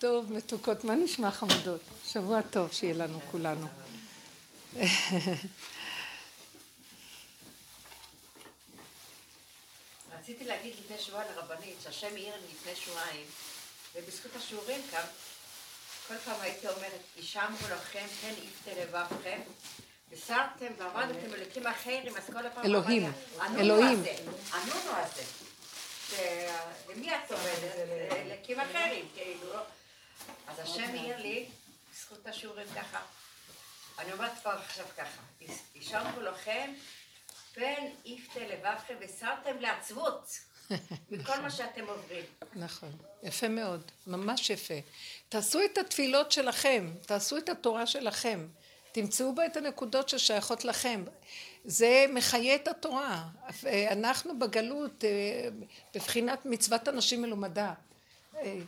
טוב, מתוקות, מה נשמע חמודות? שבוע טוב שיהיה לנו כולנו. רציתי להגיד לפני שבוע לרבנית שהשם העיר לי לפני שבועיים, ובזכות השיעורים כאן, כל פעם הייתי אומרת, אישה אמרו לכם, כן איבטה לבבכם, וסרתם ועבדתם אלוקים אחרים, אז כל הפעם... אלוהים, אלוהים. הנונו הזה. למי את עובדת? לקים אחרים, כאילו. אז השם העיר לי, בזכות השיעורים ככה. אני אומרת כבר עכשיו ככה, אישרנו לכם, פן איפתה לבבכם וסרתם לעצבות מכל מה שאתם עוברים. נכון, יפה מאוד, ממש יפה. תעשו את התפילות שלכם, תעשו את התורה שלכם, תמצאו בה את הנקודות ששייכות לכם. זה מחיה את התורה. אנחנו בגלות, בבחינת מצוות אנשים מלומדה,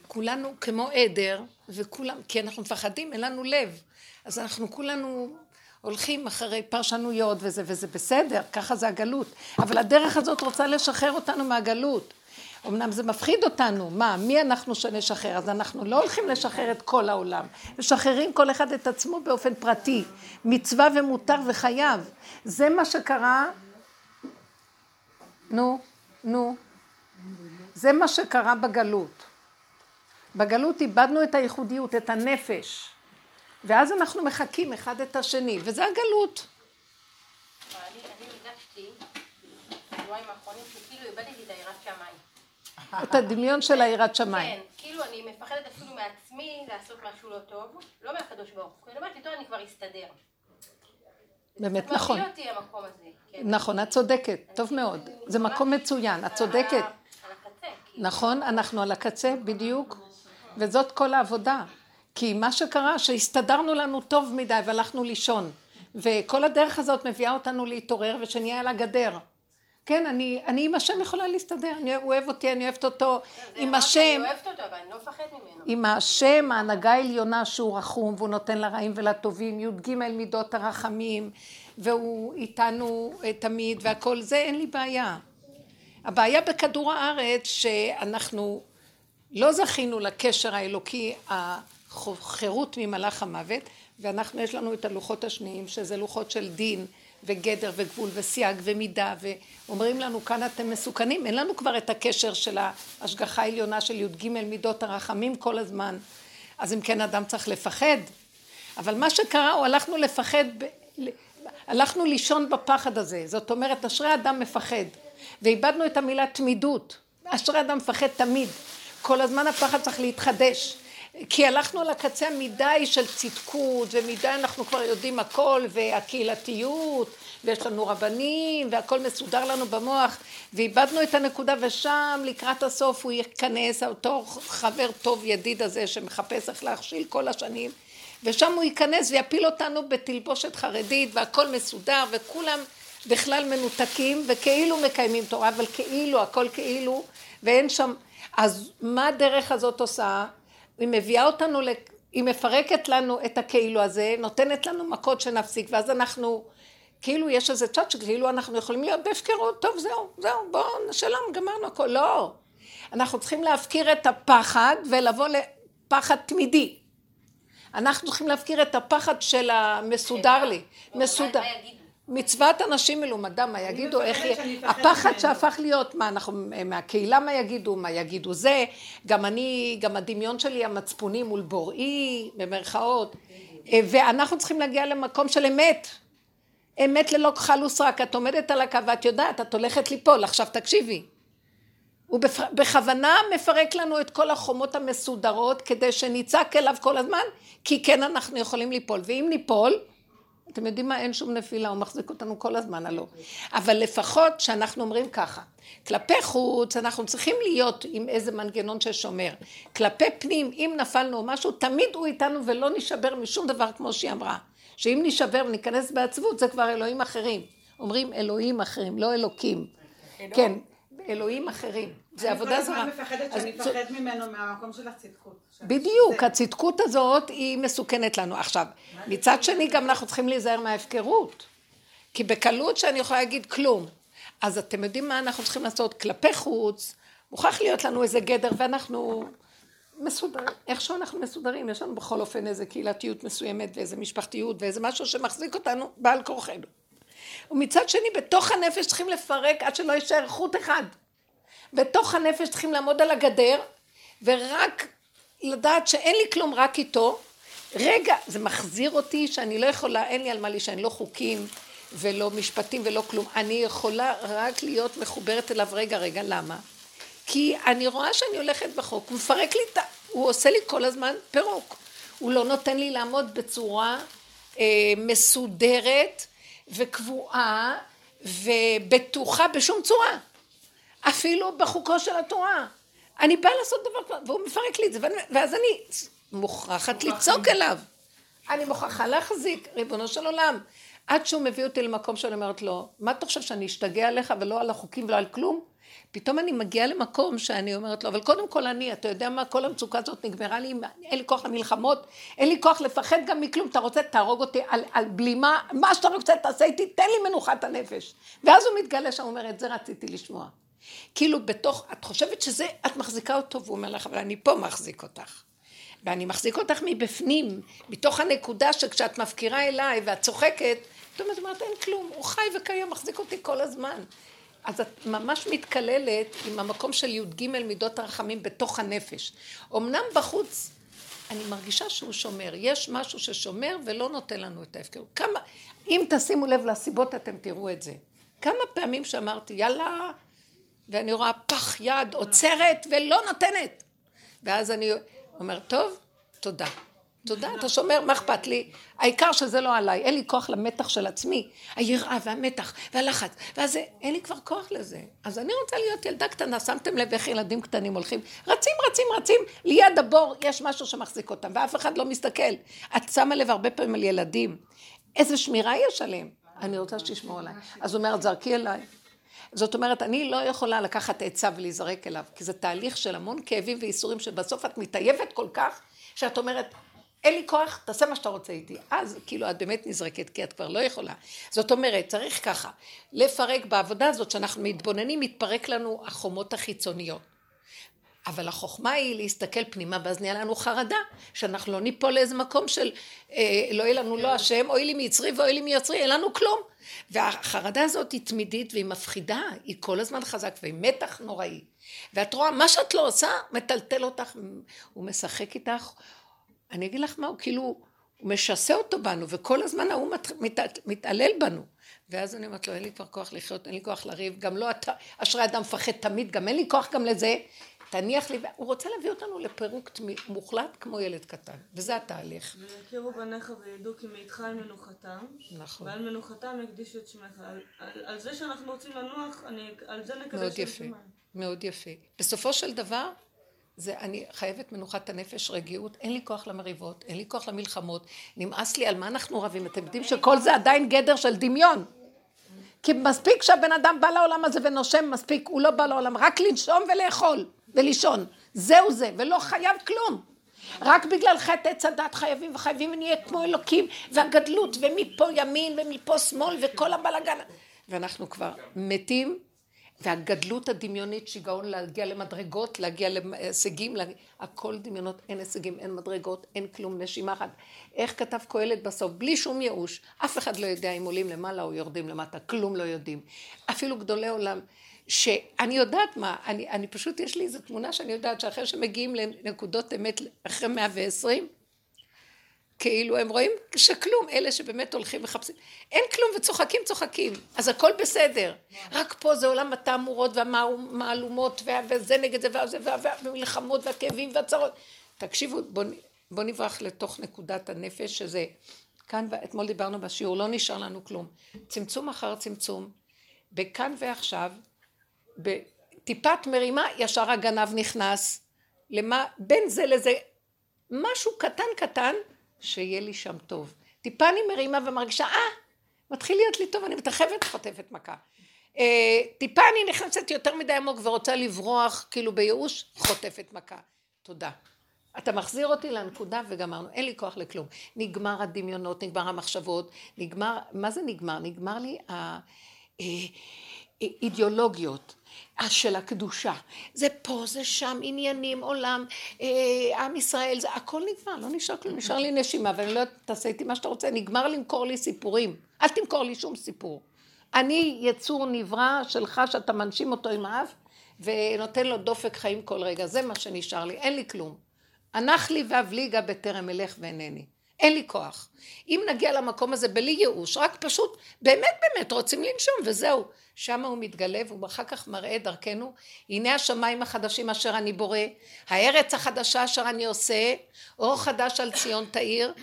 כולנו כמו עדר, וכולם, כי אנחנו מפחדים, אין לנו לב. אז אנחנו כולנו הולכים אחרי פרשנויות וזה בסדר, ככה זה הגלות. אבל הדרך הזאת רוצה לשחרר אותנו מהגלות. אמנם זה מפחיד אותנו, מי אנחנו שנשחרר? אז אנחנו לא הולכים לשחרר את כל העולם, משחררים כל אחד את עצמו באופן פרטי, מצווה ומותר וחייב. זה מה שקרה, זה מה שקרה בגלות. בגלות איבדנו את הייחודיות, את הנפש, ואז אנחנו מחכים אחד את השני, וזה הגלות. אני ניגשתי, בדברים האחרונים, שכאילו איבדתי את היראת שמיים. את הדמיון של היראת שמיים. כן, כאילו אני מפחדת אפילו מעצמי לעשות משהו לא טוב, לא מהקדוש ברוך הוא. אני אומרת, איתו אני כבר אסתדר. באמת, נכון. זה מפחיד אותי המקום הזה. נכון, את צודקת, טוב מאוד. זה מקום מצוין, את צודקת. על הקצה. נכון, אנחנו על הקצה, בדיוק. וזאת כל העבודה. כי מה שקרה, שהסתדרנו לנו טוב מדי והלכנו לישון, וכל הדרך הזאת מביאה אותנו להתעורר ושנהיה על הגדר. כן, אני עם השם יכולה להסתדר, הוא אוהב אותי, אני אוהבת אותו, עם השם. אני אוהבת אותו, אבל אני לא מפחד ממנו. עם השם, ההנהגה העליונה שהוא רחום, והוא נותן לרעים ולטובים, י"ג מידות הרחמים, והוא איתנו תמיד, והכל זה, אין לי בעיה. הבעיה בכדור הארץ, שאנחנו לא זכינו לקשר האלוקי חירות ממלאך המוות, ואנחנו יש לנו את הלוחות השניים, שזה לוחות של דין וגדר וגבול וסייג ומידה, ואומרים לנו כאן אתם מסוכנים, אין לנו כבר את הקשר של ההשגחה העליונה של י"ג מידות הרחמים כל הזמן, אז אם כן אדם צריך לפחד. אבל מה שקרה הוא הלכנו לפחד, הלכנו לישון בפחד הזה, זאת אומרת אשרי אדם מפחד, ואיבדנו את המילה תמידות, אשרי אדם מפחד תמיד, כל הזמן הפחד צריך להתחדש, כי הלכנו על הקצה מדי של צדקות, ומדי אנחנו כבר יודעים הכל, והקהילתיות, ויש לנו רבנים, והכל מסודר לנו במוח, ואיבדנו את הנקודה, ושם לקראת הסוף הוא ייכנס, אותו חבר טוב ידיד הזה, שמחפש איך להכשיל כל השנים, ושם הוא ייכנס ויפיל אותנו בתלבושת חרדית, והכל מסודר, וכולם בכלל מנותקים, וכאילו מקיימים תורה, אבל כאילו, הכל כאילו, ואין שם, אז מה הדרך הזאת עושה? היא מביאה אותנו, היא מפרקת לנו את הכאילו הזה, נותנת לנו מכות שנפסיק, ואז אנחנו, כאילו יש איזה צ'אט שכאילו אנחנו יכולים להיות בהפקרות, טוב זהו, בואו, שלום, גמרנו הכל, לא. אנחנו צריכים להפקיר את הפחד ולבוא לפחד תמידי. אנחנו צריכים להפקיר את הפחד של המסודר לי, מסודר. מצוות אנשים מלומדה, מה יגידו, איך יהיה, הפחד שהפך להיות, מה אנחנו, מהקהילה מה יגידו זה, גם הדמיון שלי, המצפוני מול בוראי, במרכאות, ואנחנו צריכים להגיע למקום של אמת, אמת ללא כחל וסרק, את עומדת על הקו, ואת יודעת, את הולכת ליפול, עכשיו תקשיבי, הוא בכוונה מפרק לנו את כל החומות המסודרות, כדי שניצק אליו כל הזמן, כי כן אנחנו יכולים ליפול, ואם ניפול, אתם יודעים מה? אין שום נפילה, הוא מחזיק אותנו כל הזמן, הלא. אבל לפחות שאנחנו אומרים ככה, כלפי חוץ אנחנו צריכים להיות עם איזה מנגנון ששומר. כלפי פנים, אם נפלנו משהו, תמיד הוא איתנו ולא נשבר משום דבר כמו שהיא אמרה. שאם נשבר וניכנס בעצבות, זה כבר אלוהים אחרים. אומרים אלוהים אחרים, לא אלוקים. כן, אלוהים אחרים. זה עבודה זרה. אני כל הזמן מפחדת שאני מפחד ממנו מהמקום של הצדקות. בדיוק, הצדקות הזאת היא מסוכנת לנו. עכשיו, מצד שני גם אנחנו צריכים להיזהר מההפקרות, כי בקלות שאני יכולה להגיד כלום, אז אתם יודעים מה אנחנו צריכים לעשות כלפי חוץ, מוכרח להיות לנו איזה גדר ואנחנו מסודר, איך שאנחנו מסודרים, יש לנו בכל אופן איזו קהילתיות מסוימת ואיזו משפחתיות ואיזה משהו שמחזיק אותנו בעל כורחנו. ומצד שני, בתוך הנפש צריכים לפרק עד שלא יישאר חוט אחד. בתוך הנפש צריכים לעמוד על הגדר ורק לדעת שאין לי כלום רק איתו. רגע, זה מחזיר אותי שאני לא יכולה, אין לי על מה לי שאני לא חוקים ולא משפטים ולא כלום. אני יכולה רק להיות מחוברת אליו רגע, למה? כי אני רואה שאני הולכת בחוק, הוא מפרק לי, הוא עושה לי כל הזמן פירוק, הוא לא נותן לי לעמוד בצורה מסודרת וקבועה ובטוחה בשום צורה, אפילו בחוקו של התורה. אני באה לעשות דבר והוא מפרק לי את זה, ואז אני מוכרחת לצוק אליו, אני מוכרחה להחזיק, ריבונו של עולם, עד שהוא מביא אותי למקום שאני אומרת לו, מה אתה חושב שאני אשתגע עליך ולא על החוקים ולא על כלום? פתאום אני מגיעה למקום שאני אומרת לו, אבל קודם כל אני, אתה יודע מה, כל המצוקה הזאת נגמרה לי, אין לי כוח למלחמות, אין לי כוח לפחד גם מכלום, אתה רוצה, תהרוג אותי על בלימה, מה שאתה רוצה, תעשה איתי, תן לי מנוחת הנפש. ואז הוא מתגלה שם, הוא אומר, את זה רציתי לשמוע. כאילו בתוך, את חושבת שזה, את מחזיקה אותו, והוא אומר לך, אבל אני פה מחזיק אותך. ואני מחזיק אותך מבפנים, מתוך הנקודה שכשאת מפקירה אליי ואת צוחקת, זאת אומרת, אין כלום, הוא חי וקיים, מחזיק אותי כל הזמן. אז את ממש מתקללת עם המקום של י"ג מידות הרחמים בתוך הנפש. אמנם בחוץ, אני מרגישה שהוא שומר, יש משהו ששומר ולא נותן לנו את ההפקרות. כמה, אם תשימו לב לסיבות אתם תראו את זה. כמה פעמים שאמרתי, יאללה, ואני רואה פח יד, עוצרת ולא נותנת. ואז אני אומר, טוב, תודה. תודה, אתה שומר, מה אכפת לי? העיקר שזה לא עליי, אין לי כוח למתח של עצמי, היראה והמתח והלחץ, ואז אין לי כבר כוח לזה. אז אני רוצה להיות ילדה קטנה, שמתם לב איך ילדים קטנים הולכים, רצים, ליד הבור יש משהו שמחזיק אותם, ואף אחד לא מסתכל. את שמה לב הרבה פעמים על ילדים, איזה שמירה יש עליהם, אני רוצה שתשמעו עליי. אז הוא אומר, זרקי אליי. זאת אומרת, אני לא יכולה לקחת עצה ולהיזרק אליו, כי זה תהליך של המון כאבים ואיסורים, שבסוף את מתאייבת כל כך, שאת אומרת, אין לי כוח, תעשה מה שאתה רוצה איתי. אז כאילו את באמת נזרקת, כי את כבר לא יכולה. זאת אומרת, צריך ככה, לפרק בעבודה הזאת שאנחנו מתבוננים, מתפרק לנו החומות החיצוניות. אבל החוכמה היא להסתכל פנימה, ואז נהיה לנו חרדה, שאנחנו לא ניפול לאיזה מקום של, לא יהיה לנו לא השם, או אילי מיצרי ואו אילי מיצרי, אין לנו כלום. והחרדה הזאת היא תמידית והיא מפחידה, היא כל הזמן חזק והיא מתח נוראי. ואת רואה, מה שאת לא עושה, מטלטל אותך, הוא משחק איתך, אני אגיד לך מה, הוא כאילו, הוא משסה אותו בנו, וכל הזמן הוא מתעלל בנו. ואז אני אומרת לו, אין לי כבר כוח לחיות, אין לי כוח לריב, גם לא, אשרי אדם מפחד תמיד, גם אין לי כוח גם לזה, תניח לי, הוא רוצה להביא אותנו לפירוק מוחלט כמו ילד קטן, וזה התהליך. ויכירו בניך וידעו כי מאיתך על מנוחתם, נכון. ועל מנוחתם יקדישו את שמך, על זה שאנחנו רוצים לנוח, על זה נקדש את שמיים. מאוד יפה, בסופו של דבר, זה אני חייבת מנוחת הנפש, רגיעות, אין לי כוח למריבות, אין לי כוח למלחמות, נמאס לי על מה אנחנו רבים, אתם יודעים שכל זה עדיין גדר של דמיון, כי מספיק שהבן אדם בא לעולם הזה ונושם, מספיק, הוא לא בא לעולם, רק לנשום ולאכול ולישון, זהו זה, ולא חייב כלום, רק בגלל חטא עץ הדת חייבים ונהיה כמו אלוקים, והגדלות, ומפה ימין ומפה שמאל וכל הבלגן, ואנחנו כבר מתים, והגדלות הדמיונית, שיגעון להגיע למדרגות, להגיע להישגים, הכל דמיונות, אין הישגים, אין מדרגות, אין כלום, נשימה אחת. איך כתב קהלת בסוף, בלי שום ייאוש, אף אחד לא יודע אם עולים למעלה או יורדים למטה, כלום לא יודעים. אפילו גדולי עולם, שאני יודעת מה, אני פשוט, יש לי איזו תמונה שאני יודעת, שאחרי שמגיעים לנקודות אמת, אחרי 120, כאילו הם רואים שכלום, אלה שבאמת הולכים וחפשים, אין כלום וצוחקים, אז הכל בסדר, רק פה זה עולם התעמורות והמעלומות, וזה נגד זה, והמלחמות והכאבים והצרות, תקשיבו, בוא נברח לתוך נקודת הנפש, שזה כאן, אתמול דיברנו בשיעור, לא נשאר לנו כלום, צמצום אחר צמצום, בכאן ועכשיו, בטיפת מרימה, ישר הגנב נכנס, למה, בין זה לזה, משהו קטן, שיהיה לי שם טוב. טיפה אני מרימה ומרגישה, מתחיל להיות לי טוב, אני מתחבת, חוטפת מכה. טיפה אני נכנסת יותר מדי עמוק ורוצה לברוח, כאילו בייאוש, חוטפת מכה. תודה. אתה מחזיר אותי לנקודה וגמרנו, אין לי כוח לכלום. נגמר הדמיונות, נגמר המחשבות, נגמר, מה זה נגמר? נגמר לי אידיאולוגיות של הקדושה, זה פה, זה שם, עניינים, עולם, עם ישראל, זה הכל נגמר, לא נשאר כלום, נשאר לי נשימה, ואני לא תעשה איתי מה שאתה רוצה, נגמר למכור לי סיפורים, אל תמכור לי שום סיפור. אני יצור נברא שלך שאתה מנשים אותו עם האב, ונותן לו דופק חיים כל רגע, זה מה שנשאר לי, אין לי כלום. הנח לי ואבליגה בטרם אלך ואינני, אין לי כוח. אם נגיע למקום הזה בלי ייאוש, רק פשוט באמת רוצים לנשום וזהו. שם הוא מתגלב ואחר כך מראה דרכנו, הנה השמיים החדשים אשר אני בורא, הארץ החדשה אשר אני עושה, אור חדש על ציון תאיר,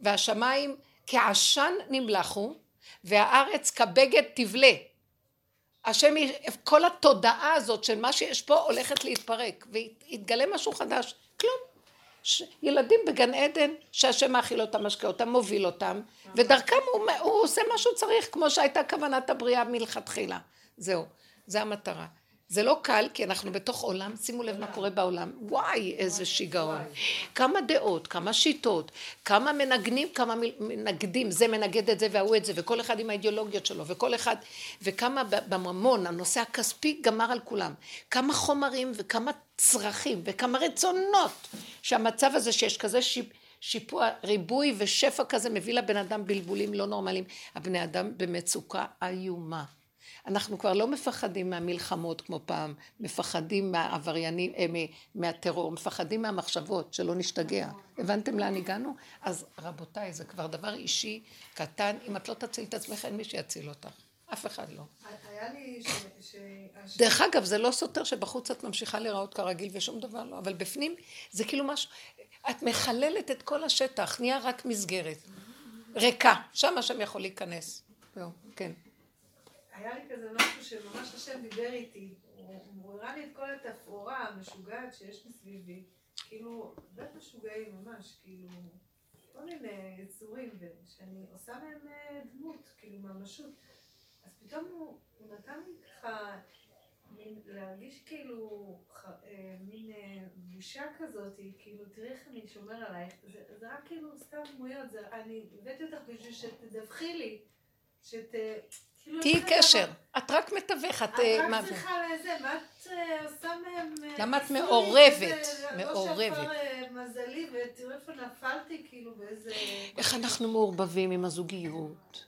והשמיים כעשן נמלחו, והארץ כבגד תבלה. השם, כל התודעה הזאת של מה שיש פה הולכת להתפרק, והתגלה משהו חדש, כלום. ילדים בגן עדן שהשם מאכיל אותם, משקה אותם, מוביל אותם, ודרכם הוא עושה מה שהוא צריך, כמו שהייתה כוונת הבריאה מלכתחילה. זהו, זה המטרה. זה לא קל, כי אנחנו בתוך עולם, שימו לב מה קורה בעולם, וואי, איזה שיגעון. כמה דעות, כמה שיטות, כמה מנגנים, כמה מנגדים, זה מנגד את זה והוא את זה, וכל אחד עם האידיאולוגיות שלו, וכל אחד, וכמה בממון, הנושא הכספי גמר על כולם. כמה חומרים וכמה צרכים וכמה רצונות, שהמצב הזה שיש כזה שיפוע, ריבוי ושפע כזה, מביא לבן אדם בלבולים לא נורמליים. הבני אדם במצוקה איומה. אנחנו כבר לא מפחדים מהמלחמות כמו פעם, מפחדים מהעבריינים, מהטרור, מפחדים מהמחשבות, שלא נשתגע. הבנתם לאן הגענו? אז רבותיי, זה כבר דבר אישי, קטן, אם את לא תציל את עצמך, אין מי שיציל אותך. אף אחד לא. היה לי דרך אגב, זה לא סותר שבחוץ את ממשיכה לראות כרגיל ושום דבר לא, אבל בפנים זה כאילו משהו, את מחללת את כל השטח, נהיה רק מסגרת, ריקה, שמה שם יכול להיכנס. כן. היה לי כזה משהו שממש השם דיבר איתי, הוא הראה לי את כל התפאורה המשוגעת שיש מסביבי, כאילו, בית משוגעים ממש, כאילו, כל מיני יצורים, שאני עושה מהם דמות, כאילו, ממשות. אז פתאום הוא נתן לי ככה, להרגיש כאילו, מין בושה כזאת, כאילו, תראי איך אני שומר עלייך, זה רק כאילו סתם דמויות, אני הבאתי אותך בשביל שתדווחי לי, תהי קשר, את רק מתווכת. את רק צריכה לזה, ואת עושה מהם... למה את מעורבת, מעורבת. לא שפר מזלי, ותראו איפה נפלתי כאילו באיזה... איך אנחנו מעורבבים עם הזוגיות,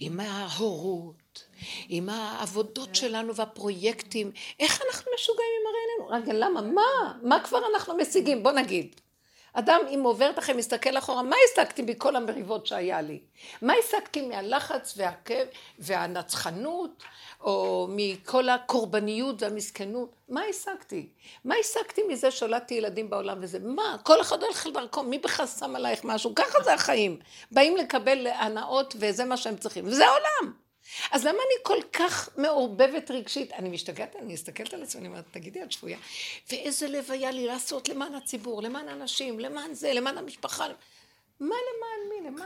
עם ההורות, עם העבודות שלנו והפרויקטים, איך אנחנו משוגעים עם הרי עינינו? רגע, למה? מה כבר אנחנו משיגים? בוא נגיד. אדם, אם עוברת לכם, מסתכל אחורה, מה הסתקתי בכל המריבות שהיה לי? מה הסתקתי מהלחץ והכאב והנצחנות, או מכל הקורבניות והמסכנות? מה הסתקתי? מה הסתקתי מזה שולדתי ילדים בעולם וזה? מה? כל אחד הולך לדרכו, מי בכלל שם עלייך משהו? ככה זה החיים. באים לקבל הנאות וזה מה שהם צריכים. וזה העולם. אז למה אני כל כך מעורבבת רגשית? אני משתגעת, אני מסתכלת על עצמי, אני אומרת, תגידי, את שפויה, ואיזה לב היה לי לעשות למען הציבור, למען האנשים, למען זה, למען המשפחה, מה למען מי,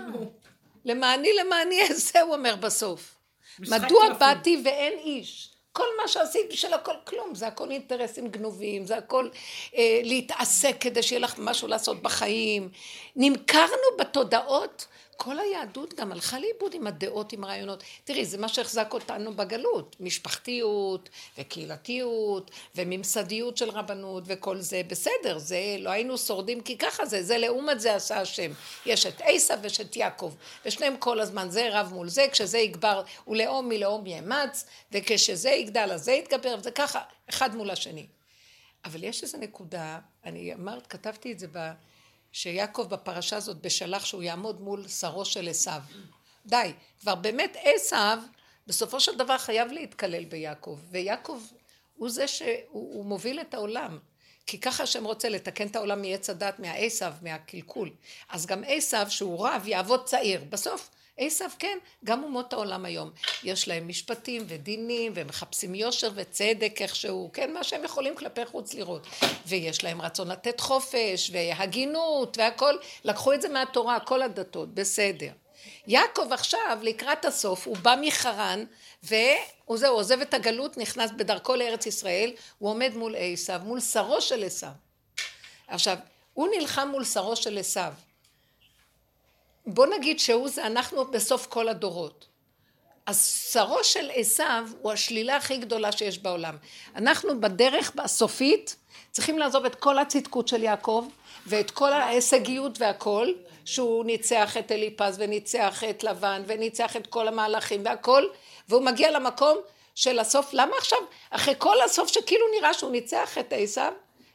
למען? למעני, איזה הוא אומר בסוף. מדוע באתי ואין איש? כל מה שעשיתי של הכל כלום, זה הכל אינטרסים גנובים, זה הכל להתעסק כדי שיהיה לך משהו לעשות בחיים. נמכרנו בתודעות, כל היהדות גם הלכה לאיבוד עם הדעות, עם הרעיונות. תראי, זה מה שהחזק אותנו בגלות, משפחתיות וקהילתיות וממסדיות של רבנות וכל זה, בסדר, זה לא היינו שורדים כי ככה זה, זה לעומת זה עשה השם. יש את איסה ויש את יעקב, ושניהם כל הזמן זה רב מול זה, כשזה יגבר ולאום מלאום יאמץ, וכשזה יגדל אז זה יתגבר, וזה ככה, אחד מול השני. אבל יש איזו נקודה, אני אמרת, כתבתי את זה ב... שיעקב בפרשה הזאת בשלח שהוא יעמוד מול שרו של עשיו. די, כבר באמת עשיו בסופו של דבר חייב להתקלל ביעקב, ויעקב הוא זה שהוא מוביל את העולם, כי ככה השם רוצה לתקן את העולם מעץ הדעת, מהעשיו, מהקלקול. אז גם עשיו שהוא רב יעבוד צעיר, בסוף עשיו כן, גם אומות העולם היום. יש להם משפטים ודינים, והם מחפשים יושר וצדק איכשהו, כן, מה שהם יכולים כלפי חוץ לראות. ויש להם רצון לתת חופש, והגינות, והכל, לקחו את זה מהתורה, כל הדתות, בסדר. יעקב עכשיו, לקראת הסוף, הוא בא מחרן, והוא זהו, עוזב את הגלות, נכנס בדרכו לארץ ישראל, הוא עומד מול עשיו, מול שרו של עשיו. עכשיו, הוא נלחם מול שרו של עשיו. בוא נגיד שהוא זה אנחנו בסוף כל הדורות. השרו של עשיו הוא השלילה הכי גדולה שיש בעולם. אנחנו בדרך הסופית צריכים לעזוב את כל הצדקות של יעקב ואת כל ההישגיות והכל, שהוא ניצח את אליפז וניצח את לבן וניצח את כל המהלכים והכל, והוא מגיע למקום של הסוף. למה עכשיו? אחרי כל הסוף שכאילו נראה שהוא ניצח את עשיו,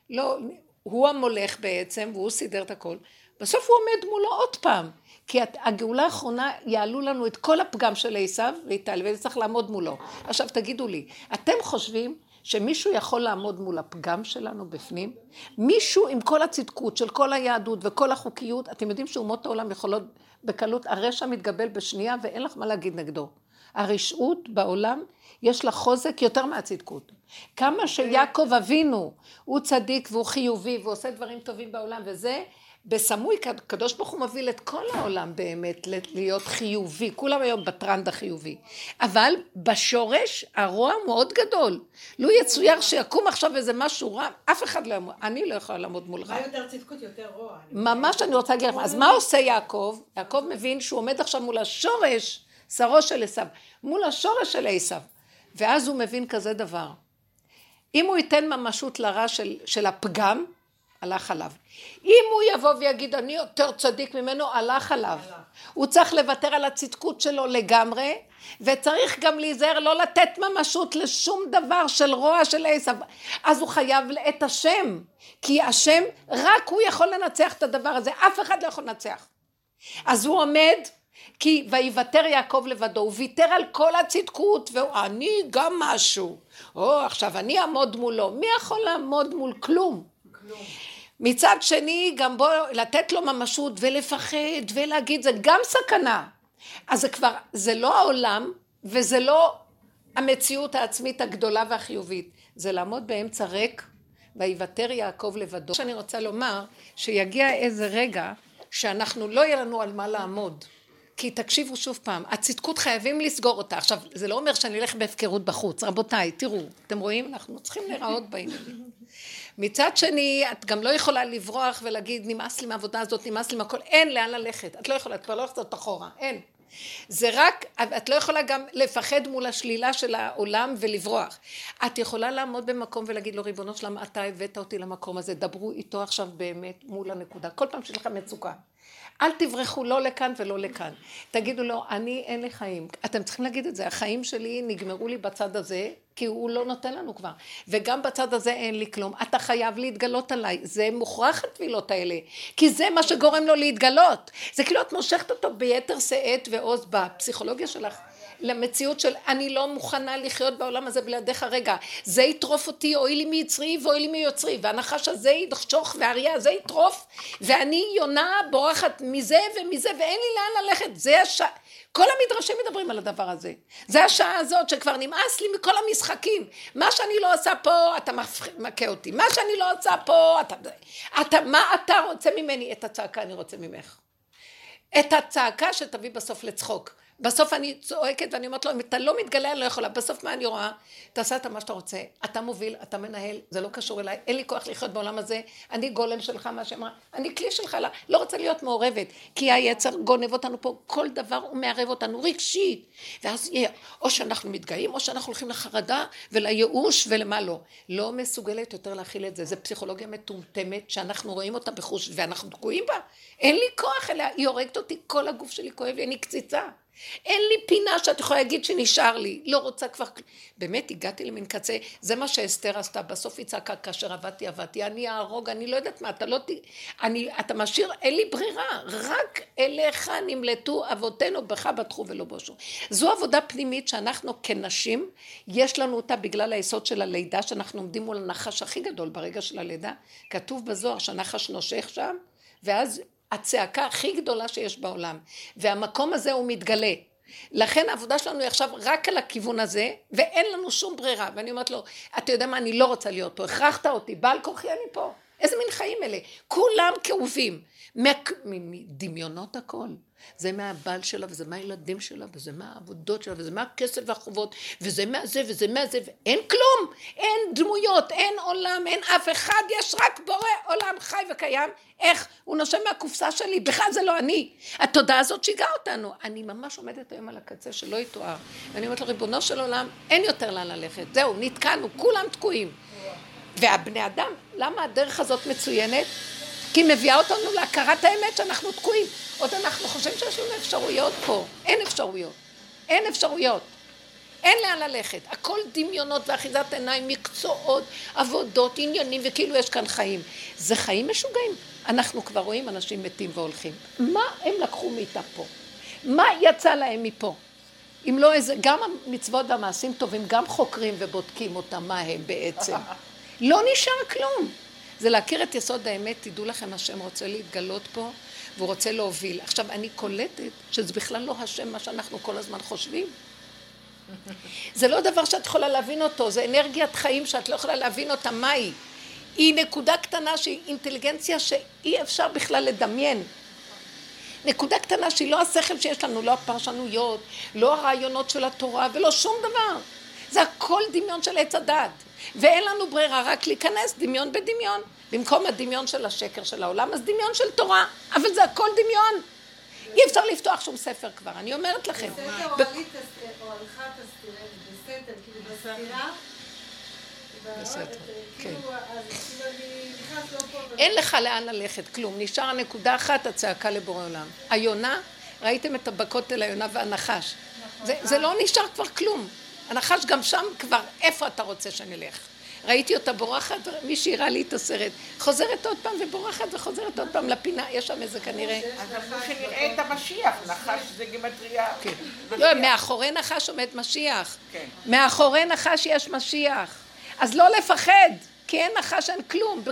לא, הוא המולך בעצם והוא סידר את הכל. בסוף הוא עומד מולו עוד פעם, כי הגאולה האחרונה יעלו לנו את כל הפגם של עשיו ואיטל, וצריך לעמוד מולו. עכשיו תגידו לי, אתם חושבים שמישהו יכול לעמוד מול הפגם שלנו בפנים? מישהו עם כל הצדקות של כל היהדות וכל החוקיות, אתם יודעים שאומות העולם יכולות בקלות, הרשע מתגבל בשנייה ואין לך מה להגיד נגדו. הרשעות בעולם יש לה חוזק יותר מהצדקות. כמה שיעקב אבינו הוא צדיק והוא חיובי ועושה דברים טובים בעולם וזה, בסמוי הקדוש ברוך הוא מוביל את כל העולם באמת להיות חיובי, כולם היום בטרנד החיובי, אבל בשורש הרוע מאוד גדול. לא יצויר שיקום עכשיו איזה משהו רע, אף אחד לא יעמוד, אני לא יכולה לעמוד מול רע. מה יותר צדקות יותר רוע? ממש אני רוצה להגיד לך, אז מה עושה יעקב? יעקב מבין שהוא עומד עכשיו מול השורש, שרו של עשיו, מול השורש של עשיו, ואז הוא מבין כזה דבר, אם הוא ייתן ממשות לרע של הפגם, הלך עליו. אם הוא יבוא ויגיד אני יותר צדיק ממנו, הלך עליו. הוא צריך לוותר על הצדקות שלו לגמרי, וצריך גם להיזהר לא לתת ממשות לשום דבר של רוע של עשיו. אז הוא חייב את השם, כי השם רק הוא יכול לנצח את הדבר הזה, אף אחד לא יכול לנצח. אז הוא עומד, כי ויוותר יעקב לבדו, הוא ויתר על כל הצדקות, ואני גם משהו, עכשיו אני אעמוד מולו, מי יכול לעמוד מול כלום? מצד שני גם בוא לתת לו ממשות ולפחד ולהגיד זה גם סכנה, אז זה כבר, זה לא העולם וזה לא המציאות העצמית הגדולה והחיובית, זה לעמוד באמצע ריק, ויוותר יעקב לבדו. שאני רוצה לומר שיגיע איזה רגע שאנחנו לא יהיה לנו על מה לעמוד, כי תקשיבו שוב פעם, הצדקות חייבים לסגור אותה. עכשיו זה לא אומר שאני אלך בהפקרות בחוץ, רבותיי תראו, אתם רואים, אנחנו צריכים לראות בעיניים. מצד שני את גם לא יכולה לברוח ולהגיד נמאס לי מהעבודה הזאת, נמאס לי מהכל, אין לאן ללכת, את לא יכולה, את כבר לא יכולה אחורה, אין. זה רק, את לא יכולה גם לפחד מול השלילה של העולם ולברוח, את יכולה לעמוד במקום ולהגיד לו ריבונו שלמה, אתה הבאת אותי למקום הזה, דברו איתו עכשיו באמת מול הנקודה, כל פעם שיש לך מצוקה אל תברחו לא לכאן ולא לכאן, תגידו לו אני אין לי חיים, אתם צריכים להגיד את זה, החיים שלי נגמרו לי בצד הזה, כי הוא לא נותן לנו כבר, וגם בצד הזה אין לי כלום, אתה חייב להתגלות עליי, זה מוכרח התפילות האלה, כי זה מה שגורם לו להתגלות, זה כאילו את מושכת אותו ביתר שאת ועוז בפסיכולוגיה שלך, למציאות של אני לא מוכנה לחיות בעולם הזה בלעדיך רגע, זה יטרוף אותי, אוי לי מיצרי ואוי לי מיוצרי, והנחש הזה ידשוך והאריה הזה יטרוף, ואני יונה בורחת מזה ומזה ואין לי לאן ללכת, זה השעה, כל המדרשים מדברים על הדבר הזה, זה השעה הזאת שכבר נמאס לי מכל המשחקים, מה שאני לא עושה פה אתה מכה אותי, מה שאני לא עושה פה אתה מה אתה רוצה ממני? את הצעקה אני רוצה ממך, את הצעקה שתביא בסוף לצחוק, בסוף אני צועקת ואני אומרת לו, אם אתה לא מתגלה אני לא יכולה, בסוף מה אני רואה? תעשה אתה מה שאתה רוצה, אתה מוביל, אתה מנהל, זה לא קשור אליי, אין לי כוח לחיות בעולם הזה, אני גולם שלך, מה שאמרה, אני כלי שלך, לא רוצה להיות מעורבת, כי היצר גונב אותנו פה, כל דבר הוא מערב אותנו רגשית, ואז יהיה, או שאנחנו מתגאים, או שאנחנו הולכים לחרדה ולייאוש ולמה לא, לא מסוגלת יותר להכיל את זה, זה פסיכולוגיה מטומטמת שאנחנו רואים אותה בחוש ואנחנו תקועים בה, אין לי כוח אליה, היא הורגת אותי, כל הגוף שלי כואב לי, אני קציצה. אין לי פינה שאת יכולה להגיד שנשאר לי, לא רוצה כבר, באמת הגעתי למין קצה, זה מה שאסתר עשתה, בסוף היא צעקה כאשר עבדתי, אני אהרוג, אני לא יודעת מה, אתה משאיר, אין לי ברירה, רק אליך נמלטו אבותינו, בך בטחו ולא בושו. זו עבודה פנימית שאנחנו כנשים, יש לנו אותה בגלל היסוד של הלידה, שאנחנו עומדים מול הנחש הכי גדול ברגע של הלידה, כתוב בזוהר שהנחש נושך שם, ואז הצעקה הכי גדולה שיש בעולם, והמקום הזה הוא מתגלה, לכן העבודה שלנו היא עכשיו רק על הכיוון הזה, ואין לנו שום ברירה, ואני אומרת לו, אתה יודע מה, אני לא רוצה להיות פה, הכרחת אותי, בעל כורחי אני פה, איזה מין חיים אלה? כולם כאובים, מדמיונות הכל. זה מהבעל שלה, וזה מהילדים שלה, וזה מהעבודות שלה, וזה מהכסף והחובות, וזה מהזה, וזה מהזה, ואין כלום, אין דמויות, אין עולם, אין אף אחד, יש רק בורא עולם חי וקיים. איך? הוא נושא מהקופסה שלי, בכלל זה לא אני. התודעה הזאת שיגעה אותנו. אני ממש עומדת היום על הקצה שלא יתואר. ואני אומרת לו, ריבונו של עולם, אין יותר לה ללכת. זהו, נתקענו, כולם תקועים. והבני אדם, למה הדרך הזאת מצוינת? כי היא מביאה אותנו להכרת האמת שאנחנו תקועים. עוד אנחנו חושבים שיש לנו אפשרויות פה. אין אפשרויות. אין אפשרויות. אין לאן ללכת. הכל דמיונות ואחיזת עיניים, מקצועות, עבודות, עניינים, וכאילו יש כאן חיים. זה חיים משוגעים. אנחנו כבר רואים אנשים מתים והולכים. מה הם לקחו מאיתה פה? מה יצא להם מפה? אם לא איזה, גם המצוות והמעשים טובים, גם חוקרים ובודקים אותם מה הם בעצם. לא נשאר כלום. זה להכיר את יסוד האמת, תדעו לכם, השם רוצה להתגלות פה, והוא רוצה להוביל. עכשיו, אני קולטת שזה בכלל לא השם מה שאנחנו כל הזמן חושבים. זה לא דבר שאת יכולה להבין אותו, זה אנרגיית חיים שאת לא יכולה להבין אותה, מה היא? היא נקודה קטנה שהיא אינטליגנציה שאי אפשר בכלל לדמיין. נקודה קטנה שהיא לא השכל שיש לנו, לא הפרשנויות, לא הרעיונות של התורה ולא שום דבר. זה הכל דמיון של עץ הדעת. ואין לנו ברירה רק להיכנס דמיון בדמיון. במקום הדמיון של השקר של העולם, אז דמיון של תורה. אבל זה הכל דמיון. אי אפשר לפתוח שום ספר כבר, אני אומרת לכם. בסתר או הלכה תסתירה, בסתר, כאילו בסתירה. בסתר, כן. אין לך לאן ללכת, כלום. נשאר נקודה אחת, הצעקה לבורא עולם. היונה, ראיתם את בכותל היונה והנחש. זה לא נשאר כבר כלום. הנחש גם שם כבר, איפה אתה רוצה שנלך? ראיתי אותה בורחת, מי שירה לי את הסרט, חוזרת עוד פעם ובורחת וחוזרת עוד פעם לפינה, יש שם איזה כנראה. אז אנחנו שנראה את המשיח, נחש זה גמטריה. לא, מאחורי נחש עומד משיח. מאחורי נחש יש משיח. אז לא לפחד, כי אין נחש, אין כלום.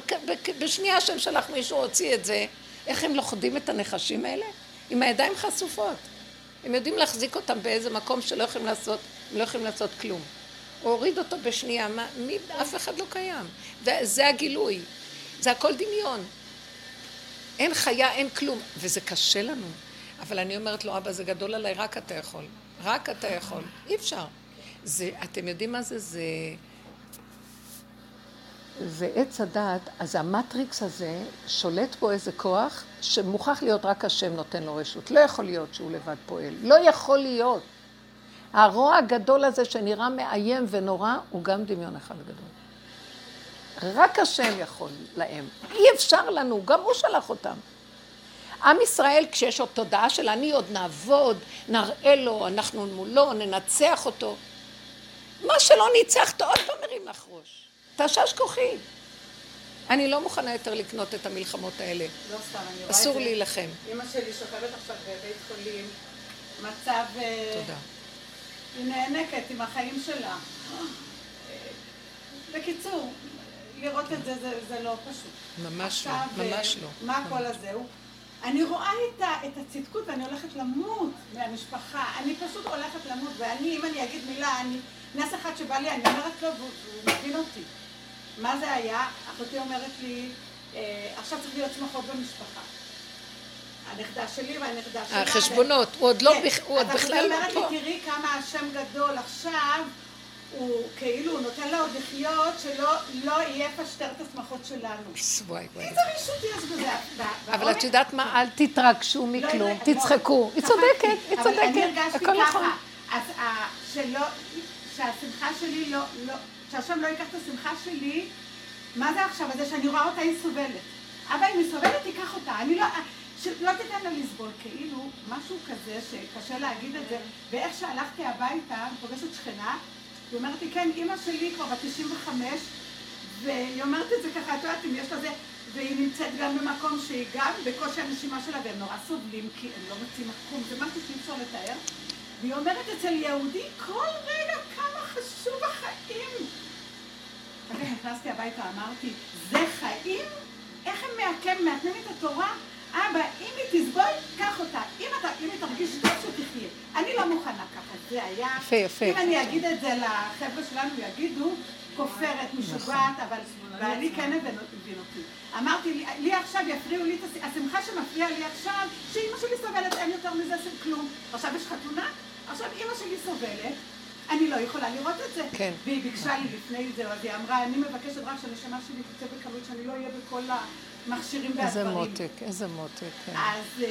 בשנייה השם שלך מישהו הוציא את זה, איך הם לוכדים את הנחשים האלה? עם הידיים חשופות. הם יודעים להחזיק אותם באיזה מקום שלא יכולים לעשות, הם לא יכולים לעשות כלום. הוא הוריד אותו בשנייה, אף אחד לא קיים. זה הגילוי, זה הכל דמיון. אין חיה, אין כלום, וזה קשה לנו. אבל אני אומרת לו, אבא, זה גדול עליי, רק אתה יכול. רק אתה יכול, אי אפשר. אתם יודעים מה זה? זה עץ הדעת, אז המטריקס הזה שולט פה איזה כוח שמוכח להיות רק השם נותן לו רשות. לא יכול להיות שהוא לבד פועל, לא יכול להיות. הרוע הגדול הזה שנראה מאיים ונורא הוא גם דמיון אחד גדול. רק השם יכול להם, אי אפשר לנו, גם הוא שלח אותם. עם ישראל כשיש עוד תודעה של אני עוד נעבוד, נראה לו, אנחנו מולו, ננצח אותו. מה שלא ניצחת עוד פעם מרים לך ראש. תשש כוחי. אני לא מוכנה יותר לקנות את המלחמות האלה. לא סתם, אני רואה את זה. אסור לי לכם. אמא שלי שוכבת עכשיו בבית חולים, מצב... תודה. היא נהנקת עם החיים שלה. בקיצור, לראות את זה, זה לא פשוט. ממש לא, ממש לא. מה הכל הזה הוא? אני רואה את הצדקות ואני הולכת למות מהמשפחה. אני פשוט הולכת למות, ואני, אם אני אגיד מילה, אני... נס אחד שבא לי, אני אומרת לו, והוא מבין אותי. מה זה היה? אחותי אומרת לי, עכשיו צריך להיות שמחות במשפחה. הנכדה שלי והנכדה שלה. החשבונות, הוא עוד לא בכלל לא פה. תראי כמה השם גדול עכשיו, הוא כאילו נותן לה עוד לחיות, שלא יהיה פשטר את השמחות שלנו. וואי וואי. איזה מישותי יש בזה. אבל את יודעת מה? אל תתרגשו מכלום, תצחקו. היא צודקת, היא צודקת. אבל אני הרגשתי ככה, אז שלא... שהשמחה שלי לא, שהשם לא ייקח את השמחה שלי, מה זה עכשיו? זה שאני רואה אותה, היא סובלת. אבל אם היא סובלת, תיקח אותה. אני לא תיתן לה לסבול, כאילו, משהו כזה שקשה להגיד את זה. ואיך שהלכתי הביתה, פוגשת שכנה, היא אומרת לי, כן, אמא שלי כבר ב-95, והיא אומרת את זה ככה, את יודעת אם יש לזה, והיא נמצאת גם במקום שהיא גם בקושי הנשימה שלה, והם נורא סובלים, כי הם לא מוצאים מקום, זה משהו שאי אפשר לתאר. והיא אומרת אצל יהודי, כל רגע כמה חשוב החיים. אחרי נכנסתי הביתה, אמרתי, זה חיים? איך הם מעטנים את התורה? אבא, אם היא תסבול, קח אותה. אם היא תרגיש טוב שתחיה. אני לא מוכנה ככה, זה היה. יפה, יפה. אם אני אגיד את זה לחבר'ה שלנו, יגידו, כופרת, משוגעת, אבל בעלי כן הבין אותי. אמרתי, לי עכשיו יפריעו לי, השמחה שמפריעה לי עכשיו, שאמא שלי סובלת, אין יותר מזה של כלום. עכשיו יש חתונה, עכשיו אמא שלי סובלת, אני לא יכולה לראות את זה. והיא ביקשה לי לפני זה, אז היא אמרה, אני מבקשת רק שהנשמה שלי תצא בקלות, שאני לא אהיה בכל המכשירים והדברים. איזה מותק, איזה מותק. אז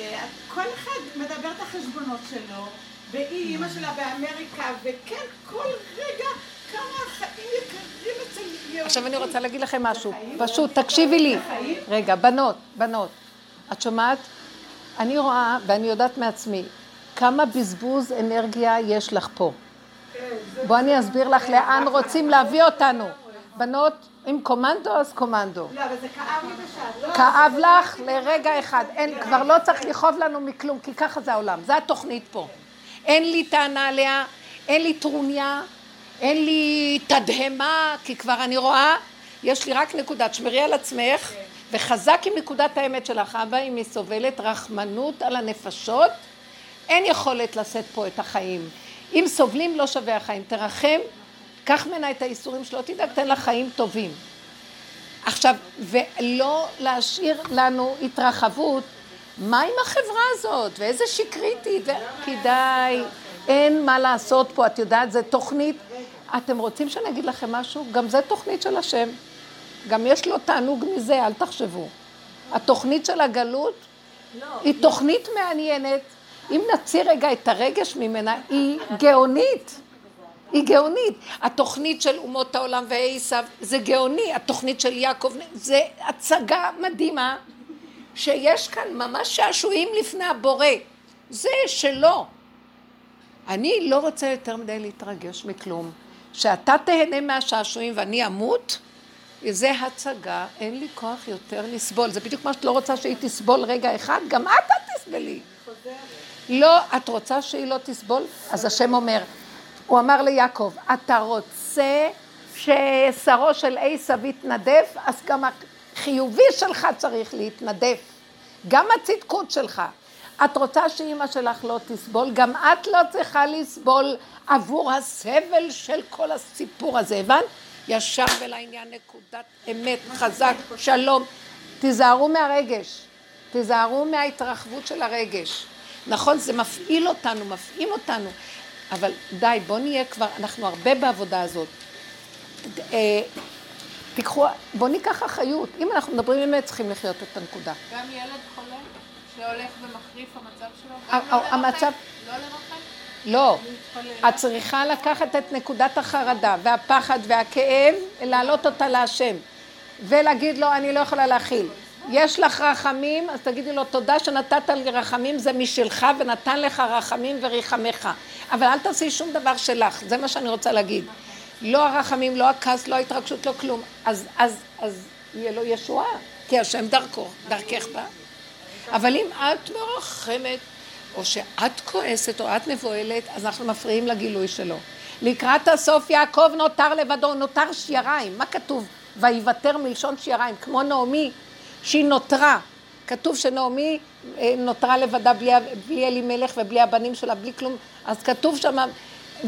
כל אחד מדבר את החשבונות שלו, והיא אמא שלה באמריקה, וכן, כל רגע כמה החיים יקרים אצל יהודים. עכשיו אני רוצה להגיד לכם משהו, פשוט תקשיבי לי. רגע, בנות, את שומעת? אני רואה ואני יודעת מעצמי, כמה בזבוז אנרגיה יש לך פה. בואו אני אסביר לך לאן רוצים להביא אותנו. בנות, עם קומנדו אז קומנדו. לא, אבל זה כאב לי בשעה. כאב לך לרגע אחד, כבר לא צריך לחוב לנו מכלום, כי ככה זה העולם, זה התוכנית פה. אין לי טענה עליה, אין לי טרוניה, אין לי תדהמה, כי כבר אני רואה, יש לי רק נקודת, שמרי על עצמך, וחזק עם נקודת האמת שלך, אבא, אם היא סובלת רחמנות על הנפשות, אין יכולת לשאת פה את החיים. אם סובלים לא שווה החיים, תרחם, קח מנה את האיסורים שלא תדאג, תן לה חיים טובים. עכשיו, ולא להשאיר לנו התרחבות, מה עם החברה הזאת? ואיזה שקרית היא? כדאי, אין מה לעשות פה, את יודעת, זה תוכנית. אתם רוצים שאני אגיד לכם משהו? גם זה תוכנית של השם. גם יש לו תענוג מזה, אל תחשבו. התוכנית של הגלות היא תוכנית מעניינת. אם נציר רגע את הרגש ממנה, היא גאונית. היא גאונית. התוכנית של אומות העולם ועשיו, זה גאוני. התוכנית של יעקב, זה הצגה מדהימה. שיש כאן ממש שעשועים לפני הבורא, זה שלא. אני לא רוצה יותר מדי להתרגש מכלום, שאתה תהנה מהשעשועים ואני אמות, זה הצגה, אין לי כוח יותר לסבול, זה בדיוק מה שאת לא רוצה שהיא תסבול רגע אחד, גם אתה תסבלי. לא, את רוצה שהיא לא תסבול? אז השם אומר, הוא אמר ליעקב, אתה רוצה ששרו של עשיו יתנדף, אז גם חיובי שלך צריך להתנדף, גם הצדקות שלך. את רוצה שאמא שלך לא תסבול, גם את לא צריכה לסבול עבור הסבל של כל הסיפור הזה, הבן? ישר ולעניין נקודת אמת, חזק, שלום. תיזהרו מהרגש, תיזהרו מההתרחבות של הרגש. נכון, זה מפעיל אותנו, מפעים אותנו, אבל די, בוא נהיה כבר, אנחנו הרבה בעבודה הזאת. תיקחו, בוא ניקח אחריות, אם אנחנו מדברים עם זה צריכים לחיות את הנקודה. גם ילד חולה שהולך ומחריף המצב שלו, גם המצב... לא לרחם? לא, את צריכה לקחת את נקודת החרדה והפחד והכאב, להעלות אותה להשם, ולהגיד לו אני לא יכולה להכיל. יש לך רחמים, אז תגידי לו תודה שנתת לי רחמים, זה משלך ונתן לך רחמים וריחמך, אבל אל תעשי שום דבר שלך, זה מה שאני רוצה להגיד. לא הרחמים, לא הכעס, לא ההתרגשות, לא כלום. אז יהיה לו ישועה, כי השם דרכו, דרכך בא. אבל אם את מרחמת, או שאת כועסת, או את מבועלת, אז אנחנו מפריעים לגילוי שלו. לקראת הסוף, יעקב נותר לבדו, נותר שיריים. מה כתוב? ויוותר מלשון שיריים, כמו נעמי, שהיא נותרה. כתוב שנעמי נותרה לבדה בלי אלימלך ובלי הבנים שלה, בלי כלום. אז כתוב שמה...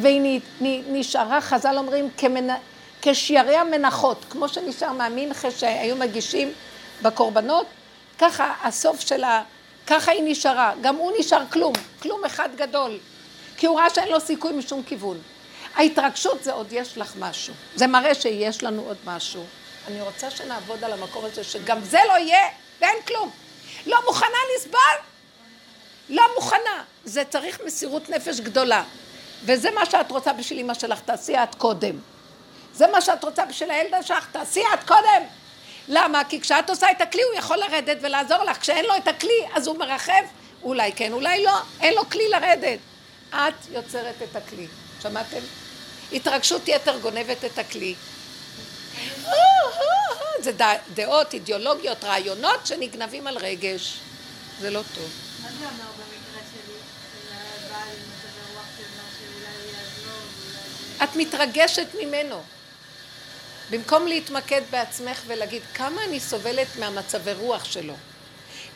והיא נשארה, חז"ל אומרים, כשירי המנחות, כמו שנשאר מהמנחה שהיו מגישים בקורבנות, ככה הסוף שלה, ככה היא נשארה, גם הוא נשאר כלום אחד גדול, כי הוא ראה שאין לו סיכוי משום כיוון. ההתרגשות זה עוד יש לך משהו, זה מראה שיש לנו עוד משהו. אני רוצה שנעבוד על המקום הזה שגם זה לא יהיה, ואין כלום. לא מוכנה לסבל, לא מוכנה, זה צריך מסירות נפש גדולה. וזה מה שאת רוצה בשביל אמא שלך, תעשי את קודם. זה מה שאת רוצה בשביל הילדה שלך, תעשי את קודם. למה? כי כשאת עושה את הכלי, הוא יכול לרדת ולעזור לך. כשאין לו את הכלי, אז הוא מרחב, אולי כן, אולי לא, אין לו כלי לרדת. את יוצרת את הכלי. שמעתם? התרגשות יתר גונבת את הכלי. זה דעות, אידיאולוגיות, רעיונות שנגנבים על רגש. זה לא טוב. מה זה אומר במקרה שלי? לבעל... את מתרגשת ממנו, במקום להתמקד בעצמך ולהגיד כמה אני סובלת מהמצבי רוח שלו,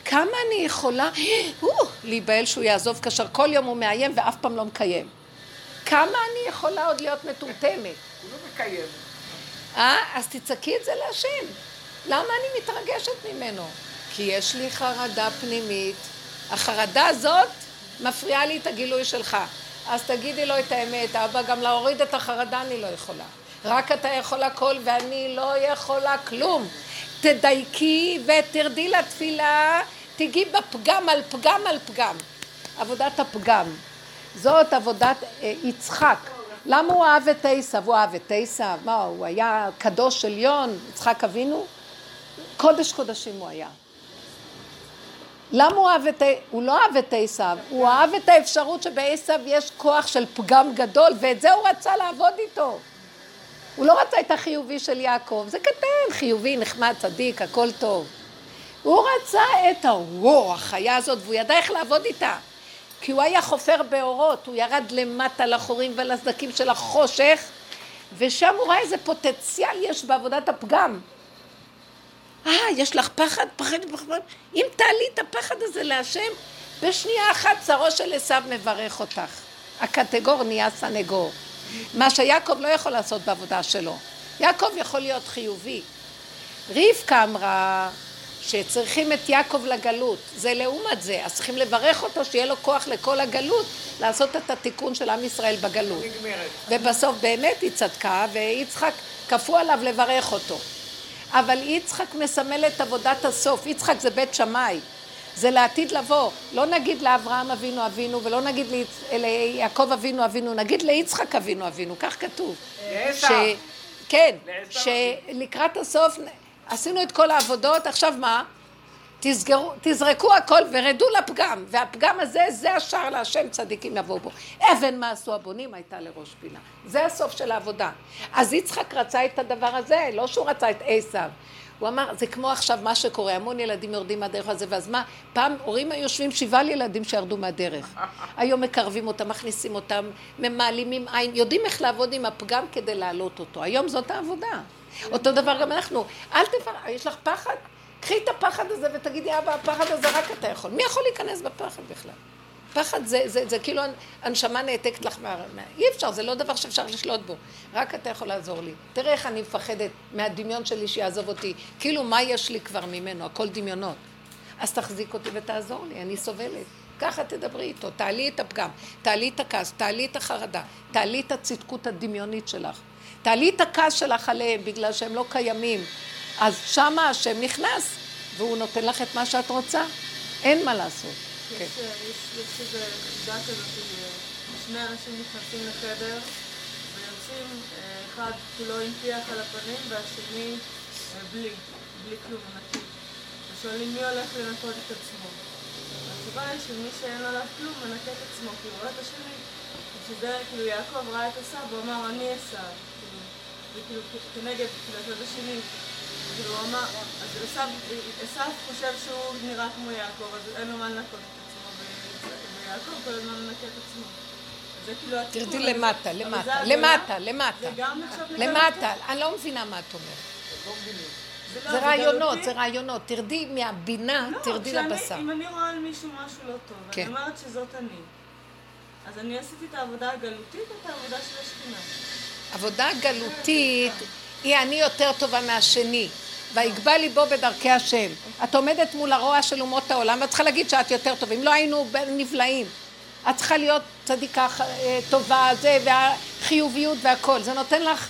כמה אני יכולה להיבהל שהוא יעזוב כאשר כל יום הוא מאיים ואף פעם לא מקיים, כמה אני יכולה עוד להיות מטומטמת, הוא לא מקיים, אז תצעקי את זה להשם. למה אני מתרגשת ממנו? כי יש לי חרדה פנימית. החרדה הזאת מפריעה לי את הגילוי שלך. אז תגידי לו את האמת, אבא, גם להוריד את החרדה אני לא יכולה. רק אתה יכול הכל ואני לא יכולה כלום. תדייקי ותרדי לתפילה, תגיעי בפגם על פגם על פגם. עבודת הפגם. זאת עבודת יצחק. למה הוא אהב את עשיו? הוא אהב את עשיו, מה, הוא היה קדוש עליון, יצחק אבינו? קודש קודשים הוא היה. למה הוא אהב את עשיו? הוא לא אהב את עשיו, הוא אהב את האפשרות שבעשיו יש כוח של פגם גדול, ואת זה הוא רצה לעבוד איתו. הוא לא רצה את החיובי של יעקב, זה קטן, חיובי, נחמד, צדיק, הכל טוב. הוא רצה את החיה הזאת, והוא ידע איך לעבוד איתה. כי הוא היה חופר באורות, הוא ירד למטה לחורים ולסדקים של החושך, ושם הוא ראה איזה פוטנציאל יש בעבודת הפגם. יש לך פחד, פחד. אם תעלי את הפחד הזה להשם, בשנייה אחת שרו של עשיו מברך אותך. הקטגור נהיה סנגור. מה שיעקב לא יכול לעשות בעבודה שלו. יעקב יכול להיות חיובי. רבקה אמרה, שצריכים את יעקב לגלות, זה לעומת זה, אז צריכים לברך אותו שיהיה לו כוח לכל הגלות, לעשות את התיקון של עם ישראל בגלות. נגמרת. ובסוף באמת היא צדקה, ויצחק כפו עליו לברך אותו. אבל יצחק מסמל את עבודת הסוף, יצחק זה בית שמאי, זה לעתיד לבוא, לא נגיד לאברהם אבינו אבינו, ולא נגיד ליעקב אבינו אבינו, נגיד ליצחק אבינו אבינו, כך כתוב. כן, שלקראת הסוף... עשינו את כל העבודות, עכשיו מה? תזרקו הכל ורדו לפגם, והפגם הזה, זה השער להשם צדיקים יבואו בו. אבן מה עשו הבונים הייתה לראש פינה. זה הסוף של העבודה. אז יצחק רצה את הדבר הזה, לא שהוא רצה את עשיו. הוא אמר, זה כמו עכשיו מה שקורה, המון ילדים יורדים מהדרך הזה, ואז מה? פעם הורים היושבים 7 ילדים שירדו מהדרך. היום מקרבים אותם, מכניסים אותם, ממעלים עם עין, יודעים איך לעבוד עם הפגם כדי להעלות אותו. היום זאת העבודה. אותו דבר גם אנחנו, אל תפרע, יש לך פחד? קחי את הפחד הזה ותגידי, אבא, הפחד הזה רק אתה יכול. מי יכול להיכנס בפחד בכלל? פחד זה כאילו הנשמה נעתקת לך מהרמה. אי אפשר, זה לא דבר שאפשר לשלוט בו. רק אתה יכול לעזור לי. תראה איך אני מפחדת מהדמיון שלי שיעזוב אותי. כאילו מה יש לי כבר ממנו, הכל דמיונות. אז תחזיק אותי ותעזור לי, אני סובלת. ככה תדברי איתו, תעלי את הפגם, תעלי את הכעס, תעלי את החרדה, תעלי את הצדקות הדמיונית שלך. תעלי את הכעס שלך עליהם בגלל שהם לא קיימים. אז שמה השם נכנס והוא נותן לך את מה שאת רוצה. אין מה לעשות. יש איזה חידה כזאת ששני אנשים נכנסים לחדר ויוצאים, אחד כולו עם פיח על הפנים והשני בלי כלום נקי. ושואלים מי הולך לנקות את עצמו. התשובה היא שמי שאין עליו כלום מנקה את עצמו, כי הוא רואה את השני. שזה כאילו יעקב ראה את עשיו ואומר אני עשיו. וכאילו כנגד לצד השני, כאילו הוא אמר, אז עשיו חושב שהוא נראה כמו יעקב, אז אין לו מה לנקות את עצמו, ויעקב כל הזמן מנקה את עצמו. זה כאילו... תרדי למטה, למטה, למטה, למטה. זה גם עכשיו למטה. אני לא מבינה מה את אומרת. זה רעיונות, זה רעיונות. תרדי מהבינה, תרדי לבשר. אם אני רואה על מישהו משהו לא טוב, אני אומרת שזאת אני. אז אני עשיתי את העבודה הגלותית או את העבודה של השכינה? עבודה גלותית היא אני יותר טובה מהשני, והגבל ליבו בדרכי השם. את עומדת מול הרוע של אומות העולם, ואת צריכה להגיד שאת יותר טובה, אם לא היינו נבלעים. את צריכה להיות צדיקה טובה, זה, והחיוביות והכל. זה נותן לך,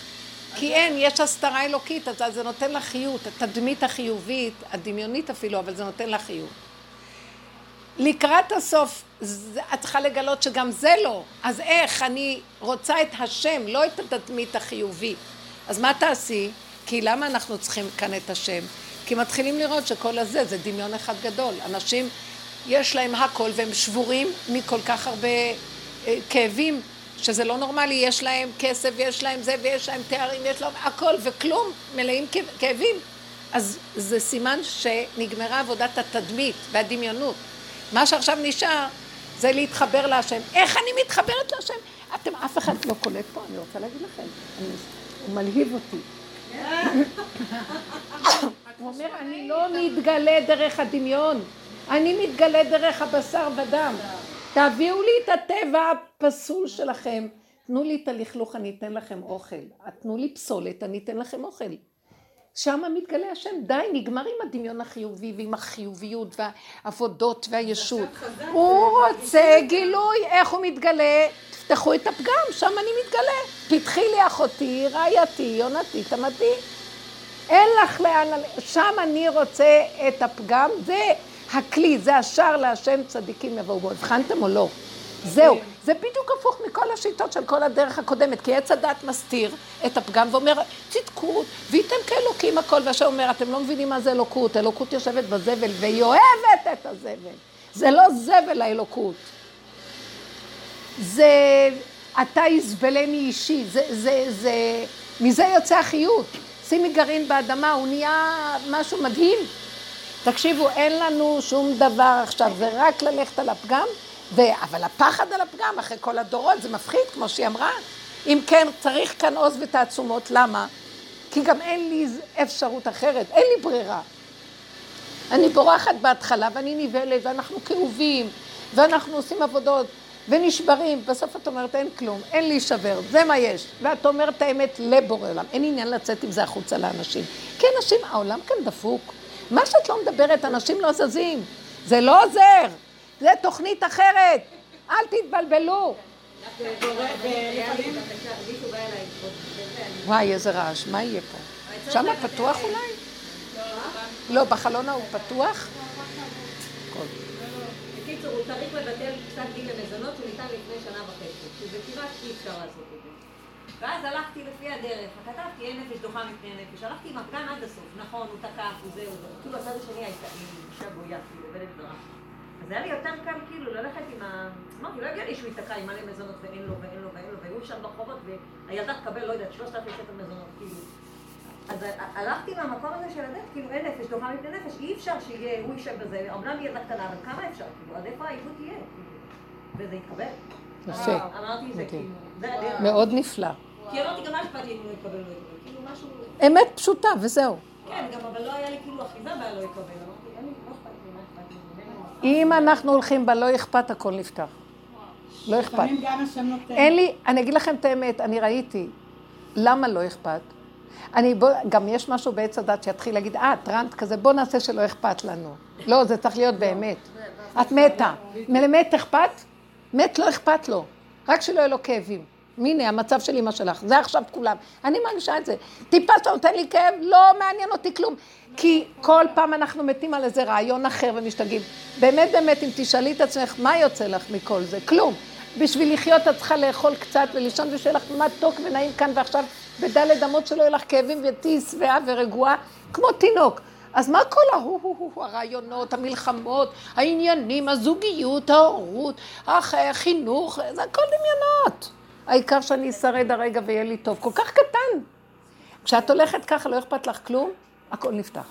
כי אין, יש הסתרה אלוקית, אז זה נותן לך חיות, התדמית החיובית, הדמיונית אפילו, אבל זה נותן לך חיות. לקראת הסוף, את צריכה לגלות שגם זה לא. אז איך? אני רוצה את השם, לא את התדמית החיובי. אז מה תעשי? כי למה אנחנו צריכים כאן את השם? כי מתחילים לראות שכל הזה זה דמיון אחד גדול. אנשים, יש להם הכל והם שבורים מכל כך הרבה כאבים, שזה לא נורמלי. יש להם כסף, יש להם זה, ויש להם תארים, יש להם הכל וכלום, מלאים כאבים. אז זה סימן שנגמרה עבודת התדמית והדמיונות. מה שעכשיו נשאר זה להתחבר להשם. איך אני מתחברת להשם? אתם אף אחד לא קולט פה, אני רוצה להגיד לכם. הוא מלהיב אותי. הוא אומר, אני לא מתגלה דרך הדמיון, אני מתגלה דרך הבשר ודם. תביאו לי את הטבע הפסול שלכם תנו לי את הלכלוך, אני אתן לכם אוכל. תנו לי פסולת, אני אתן לכם אוכל. שם מתגלה השם, די, נגמר עם הדמיון החיובי ועם החיוביות והעבודות והישות. הוא רוצה גילוי, איך הוא מתגלה? תפתחו את הפגם, שם אני מתגלה. פתחי לי אחותי, רעייתי, יונתי, תמתי. אין לך לאן, שם אני רוצה את הפגם, זה הכלי, זה השער להשם, צדיקים יבואו בו. הבחנתם או לא? זהו, זה בדיוק הפוך מכל השיטות של כל הדרך הקודמת, כי עץ הדת מסתיר את הפגם ואומר, צדקות, והייתם כאלוקים הכל, והשם אומר, אתם לא מבינים מה זה אלוקות, אלוקות יושבת בזבל והיא אוהבת את הזבל, זה לא זבל האלוקות, זה אתה יסבלני אישי, זה מזה יוצא החיות, שימי גרעין באדמה, הוא נהיה משהו מדהים, תקשיבו, אין לנו שום דבר עכשיו, זה רק ללכת על הפגם, אבל הפחד על הפגם, אחרי כל הדורות, זה מפחיד, כמו שהיא אמרה. אם כן, צריך כאן עוז ותעצומות, למה? כי גם אין לי אפשרות אחרת, אין לי ברירה. אני בורחת בהתחלה, ואני ניבלת, ואנחנו כאובים, ואנחנו עושים עבודות, ונשברים. בסוף את אומרת, אין כלום, אין להישבר, זה מה יש. ואת אומרת האמת לבורא עולם, אין עניין לצאת עם זה החוצה לאנשים. כי אנשים, העולם כאן דפוק. מה שאת לא מדברת, אנשים לא זזים, זה לא עוזר. זה תוכנית אחרת, אל תתבלבלו. וואי, איזה רעש, מה יהיה פה? שם פתוח אולי? לא, בחלון הוא פתוח? בקיצור, הוא צריך לבטל פסק דין למזונות, הוא ניתן לפני שנה וחצי, שזה כמעט אי אפשר לעשות את זה. ואז הלכתי לפי הדרך, הכתבתי, אין נפש דוחה מפני נפש, הלכתי עם הפגן עד הסוף, נכון, הוא תקף, הוא זהו, כאילו הצד השני הייתה, היא שבויה, כאילו, בלב דרך. זה היה לי יותר קל כאילו ללכת עם ה... אמרתי, לא הגיע לי שהוא יתקע עם מלא מזונות ואין לו ואין לו ואין לו והיו שם ברחובות והילדה תקבל, לא יודעת, 3,000 מזונות כאילו. אז הלכתי מהמקום הזה של הדף, כאילו אין נפש, דומה מפני נפש, אי אפשר שיהיה, הוא יישב בזה, אמנם ילדה קטנה, אבל כמה אפשר? כאילו, עד איפה העיבוד תהיה? וזה יתקבל. יפה. אמרתי זה כאילו, זה הדרך. מאוד נפלא. כי אמרתי גם מה אשפת אם הוא יתקבל לא יתקבל, אם אנחנו הולכים בה, לא אכפת, הכל נפתח. לא אכפת. אין לי, אני אגיד לכם את האמת, אני ראיתי. למה לא אכפת? גם יש משהו בעץ הדת שיתחיל להגיד, טרנט כזה, בוא נעשה שלא אכפת לנו. לא, זה צריך להיות באמת. את מתה. מלמת אכפת? מת לא אכפת לו. רק שלא יהיו לו כאבים. הנה, המצב של אמא שלך. זה עכשיו כולם. אני מרגישה את זה. טיפה שנותן לי כאב, לא מעניין אותי כלום. כי כל פעם אנחנו מתים על איזה רעיון אחר ומשתגעים. באמת באמת, אם תשאלי את עצמך, מה יוצא לך מכל זה? כלום. בשביל לחיות את צריכה לאכול קצת ולישון ושיהיה לך מתוק ונעים כאן ועכשיו בדלת אמות שלא יהיו לך כאבים וטיס ואה ורגועה, כמו תינוק. אז מה כל הרעיונות, המלחמות, העניינים, הזוגיות, ההורות, החינוך, זה הכל דמיונות. העיקר שאני אשרד הרגע ויהיה לי טוב, כל כך קטן. כשאת הולכת ככה לא אכפת לך כלום, הכל נפתח.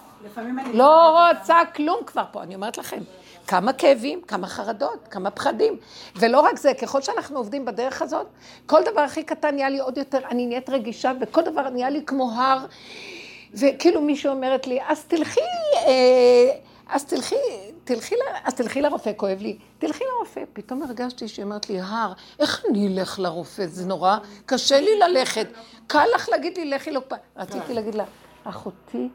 לא רוצה כלום כבר פה, אני אומרת לכם. כמה כאבים, כמה חרדות, כמה פחדים. ולא רק זה, ככל שאנחנו עובדים בדרך הזאת, כל דבר הכי קטן נהיה לי עוד יותר, אני נהיית רגישה, וכל דבר נהיה לי כמו הר, וכאילו מישהו אומרת לי, אז תלכי לרופא, כואב לי. תלכי לרופא, פתאום הרגשתי שהיא אומרת לי, הר, איך אני אלך לרופא? זה נורא, קשה לי ללכת. קל לך להגיד לי, לכי לא... רציתי להגיד לה, אחותי,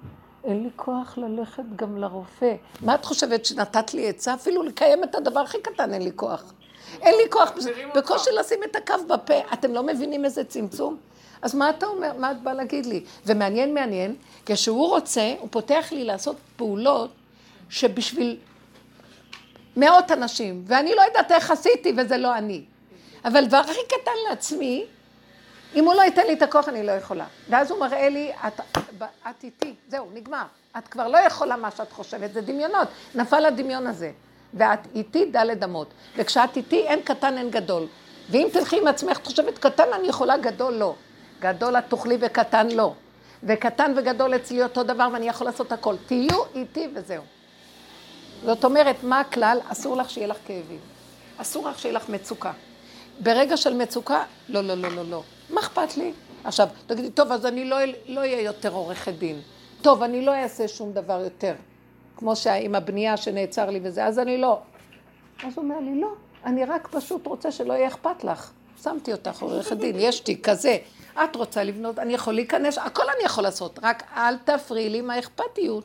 אין לי כוח ללכת גם לרופא. מה את חושבת שנתת לי עצה? אפילו לקיים את הדבר הכי קטן, אין לי כוח. אין לי כוח, בקושי לשים את הקו בפה. אתם לא מבינים איזה צמצום? אז מה אתה אומר, מה את באה להגיד לי? ומעניין, מעניין, כשהוא רוצה, הוא פותח לי לעשות פעולות שבשביל מאות אנשים, ואני לא יודעת איך עשיתי וזה לא אני. אבל דבר הכי קטן לעצמי, אם הוא לא ייתן לי את הכוח, אני לא יכולה. ואז הוא מראה לי, את איתי, זהו, נגמר. את כבר לא יכולה מה שאת חושבת, זה דמיונות. נפל הדמיון הזה. ואת איתי דלת אמות. וכשאת איתי אין קטן, אין גדול. ואם תלכי עם עצמך, את חושבת קטן, אני יכולה, גדול לא. גדול את תוכלי וקטן לא. וקטן וגדול אצלי אותו דבר, ואני יכול לעשות הכל. תהיו איתי וזהו. זאת אומרת, מה הכלל? אסור לך שיהיה לך כאבים. אסור לך שיהיה לך מצוקה. ברגע של מצוקה, לא, לא, לא, לא, לא. מה אכפת לי? עכשיו, תגידי, טוב, אז אני לא אהיה יותר עורכת דין. טוב, אני לא אעשה שום דבר יותר. כמו שעם הבנייה שנעצר לי וזה, אז אני לא. אז הוא אומר לי, לא, אני רק פשוט רוצה שלא יהיה אכפת לך. שמתי אותך עורכת דין, יש תיק כזה, את רוצה לבנות, אני יכול להיכנס, הכל אני יכול לעשות, רק אל תפריעי לי עם האכפתיות,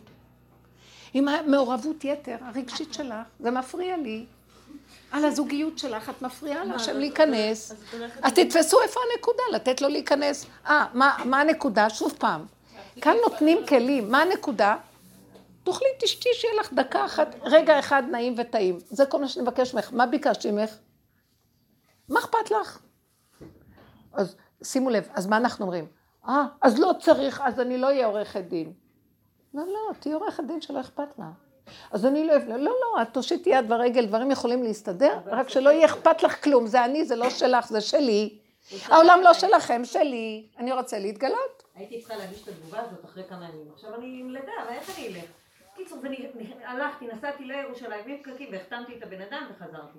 עם המעורבות יתר הרגשית שלך, זה מפריע לי, על הזוגיות שלך, את מפריעה לה שם להיכנס, אז תתפסו איפה הנקודה, לתת לו להיכנס, מה הנקודה? שוב פעם, כאן נותנים כלים, מה הנקודה? תוכלי תשתי שיהיה לך דקה אחת, רגע אחד נעים וטעים, זה כל מה שאני מבקש ממך, מה ביקשתי ממך? מה אכפת לך? אז שימו לב, אז מה אנחנו אומרים? אז לא צריך, אז אני לא אהיה עורכת דין. לא, לא, תהיה עורכת דין שלא אכפת לה. אז אני לא אבנה, לא, לא, את תושיט יד ורגל, דברים יכולים להסתדר, רק שלא יהיה אכפת לך כלום, זה אני, זה לא שלך, זה שלי. העולם לא שלכם, שלי. אני רוצה להתגלות. הייתי צריכה להגיש את התגובה הזאת אחרי כמה ימים. עכשיו אני מלדה, אבל איך אני אלך? קיצור, הלכתי, נסעתי לירושלים, מפקקים, והחתמתי את הבן אדם וחזרתי.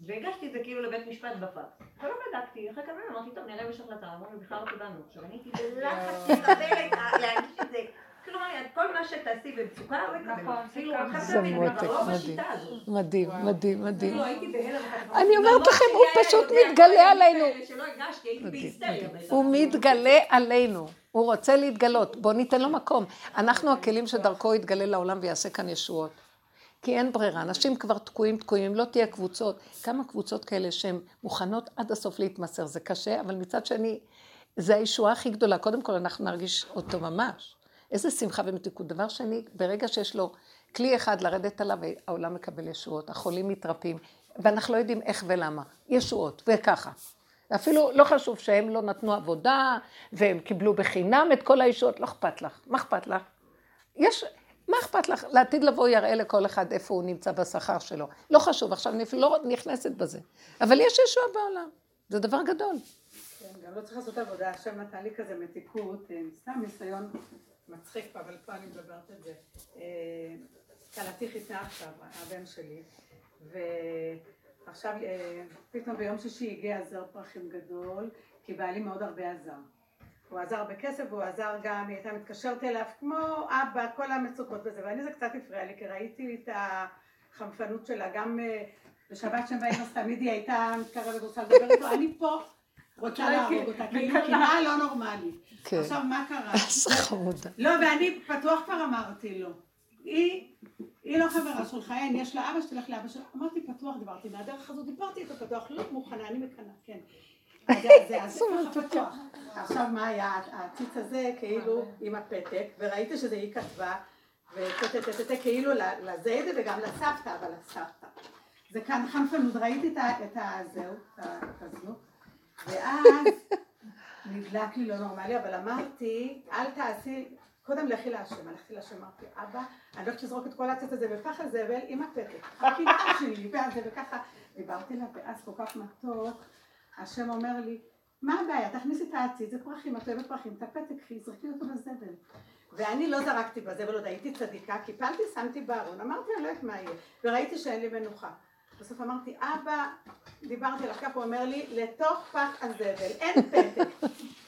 והגשתי את זה כאילו לבית משפט בפקס. אבל לא בדקתי, אחרי כמה ימים, אמרתי, טוב, נראה בשחלטה, אמרנו, בכלל לא תדענו. עכשיו אני הייתי בלחץ לקבל להגיש את זה. כלומר, כל מה שתעשי במצוקה, מדהים, מדהים, מדהים. אני אומרת לכם, הוא פשוט מתגלה עלינו. הוא מתגלה עלינו, הוא רוצה להתגלות, בואו ניתן לו מקום. אנחנו הכלים שדרכו יתגלה לעולם ויעשה כאן ישועות. כי אין ברירה, אנשים כבר תקועים, לא תהיה קבוצות. כמה קבוצות כאלה שהן מוכנות עד הסוף להתמסר, זה קשה, אבל מצד שני, זה הישועה הכי גדולה. קודם כל, אנחנו נרגיש אותו ממש. איזה שמחה ומתיקות. דבר שני, ברגע שיש לו כלי אחד לרדת עליו, העולם מקבל ישועות, החולים מתרפים, ואנחנו לא יודעים איך ולמה. ישועות, וככה. אפילו לא חשוב שהם לא נתנו עבודה, והם קיבלו בחינם את כל הישועות, לא אכפת לך. מה אכפת לך? מה אכפת לך? לעתיד לבוא יראה לכל אחד איפה הוא נמצא בשכר שלו. לא חשוב, עכשיו אני אפילו לא נכנסת בזה. אבל יש ישוע בעולם, זה דבר גדול. כן, גם לא צריך לעשות עבודה, עכשיו נתן לי כזה מתיקות, סתם ניסיון מצחיק פה, אבל פה אני מדברת את זה. קלתי חיסה עכשיו, הבן שלי, ועכשיו פתאום ביום שישי הגיע עזר פרחים גדול, כי בעלי מאוד הרבה עזר. הוא עזר בכסף, והוא עזר גם, היא הייתה מתקשרת אליו כמו אבא, כל המצוקות וזה, ואני זה קצת הפריע לי, כי ראיתי את החמפנות שלה, גם בשבת שם בעינוס, תמיד היא הייתה מתקרבת, רוצה לדבר איתו, אני פה, רוצה להרוג אותה, כי היא כמעט לא נורמלית. עכשיו, מה קרה? לא, ואני פתוח כבר אמרתי לו, היא לא חברה שלך, אין, יש לה אבא שתלך לאבא שלה, אמרתי פתוח, דיברתי מהדרך הזאת, דיברתי איתו פתוח, לא מוכנה, אני מקנה, כן. אז ככה פתוח. עכשיו מה היה? העציץ הזה כאילו עם הפתק, וראיתי שזה היא כתבה, ותתתתתת כאילו לזיידה וגם לסבתא, אבל לסבתא. זה כאן חנפנות, ראיתי את הזהו, את הזנות, ואז נדלק לי לא נורמלי, אבל אמרתי, אל תעשי, קודם לכי להשם, הלכתי להשם, אמרתי, אבא, אני הולכת לזרוק את כל העציץ הזה בפח הזבל עם הפתק. חכי נעש שלי, ואז זה וככה, דיברתי לה, ואז כל כך מתוק, השם אומר לי, מה הבעיה? תכניסי את העציץ, זה פרחים, את אוהבת פרחים, את הפתק, זרקי אותו בזבל. ואני לא זרקתי בזבל, עוד הייתי צדיקה, קיפלתי, שמתי בארון, אמרתי, אני לא יודעת מה יהיה, וראיתי שאין לי מנוחה. בסוף אמרתי, אבא, דיברתי לך, הוא אומר לי, לתוך פח הזבל, אין פתק.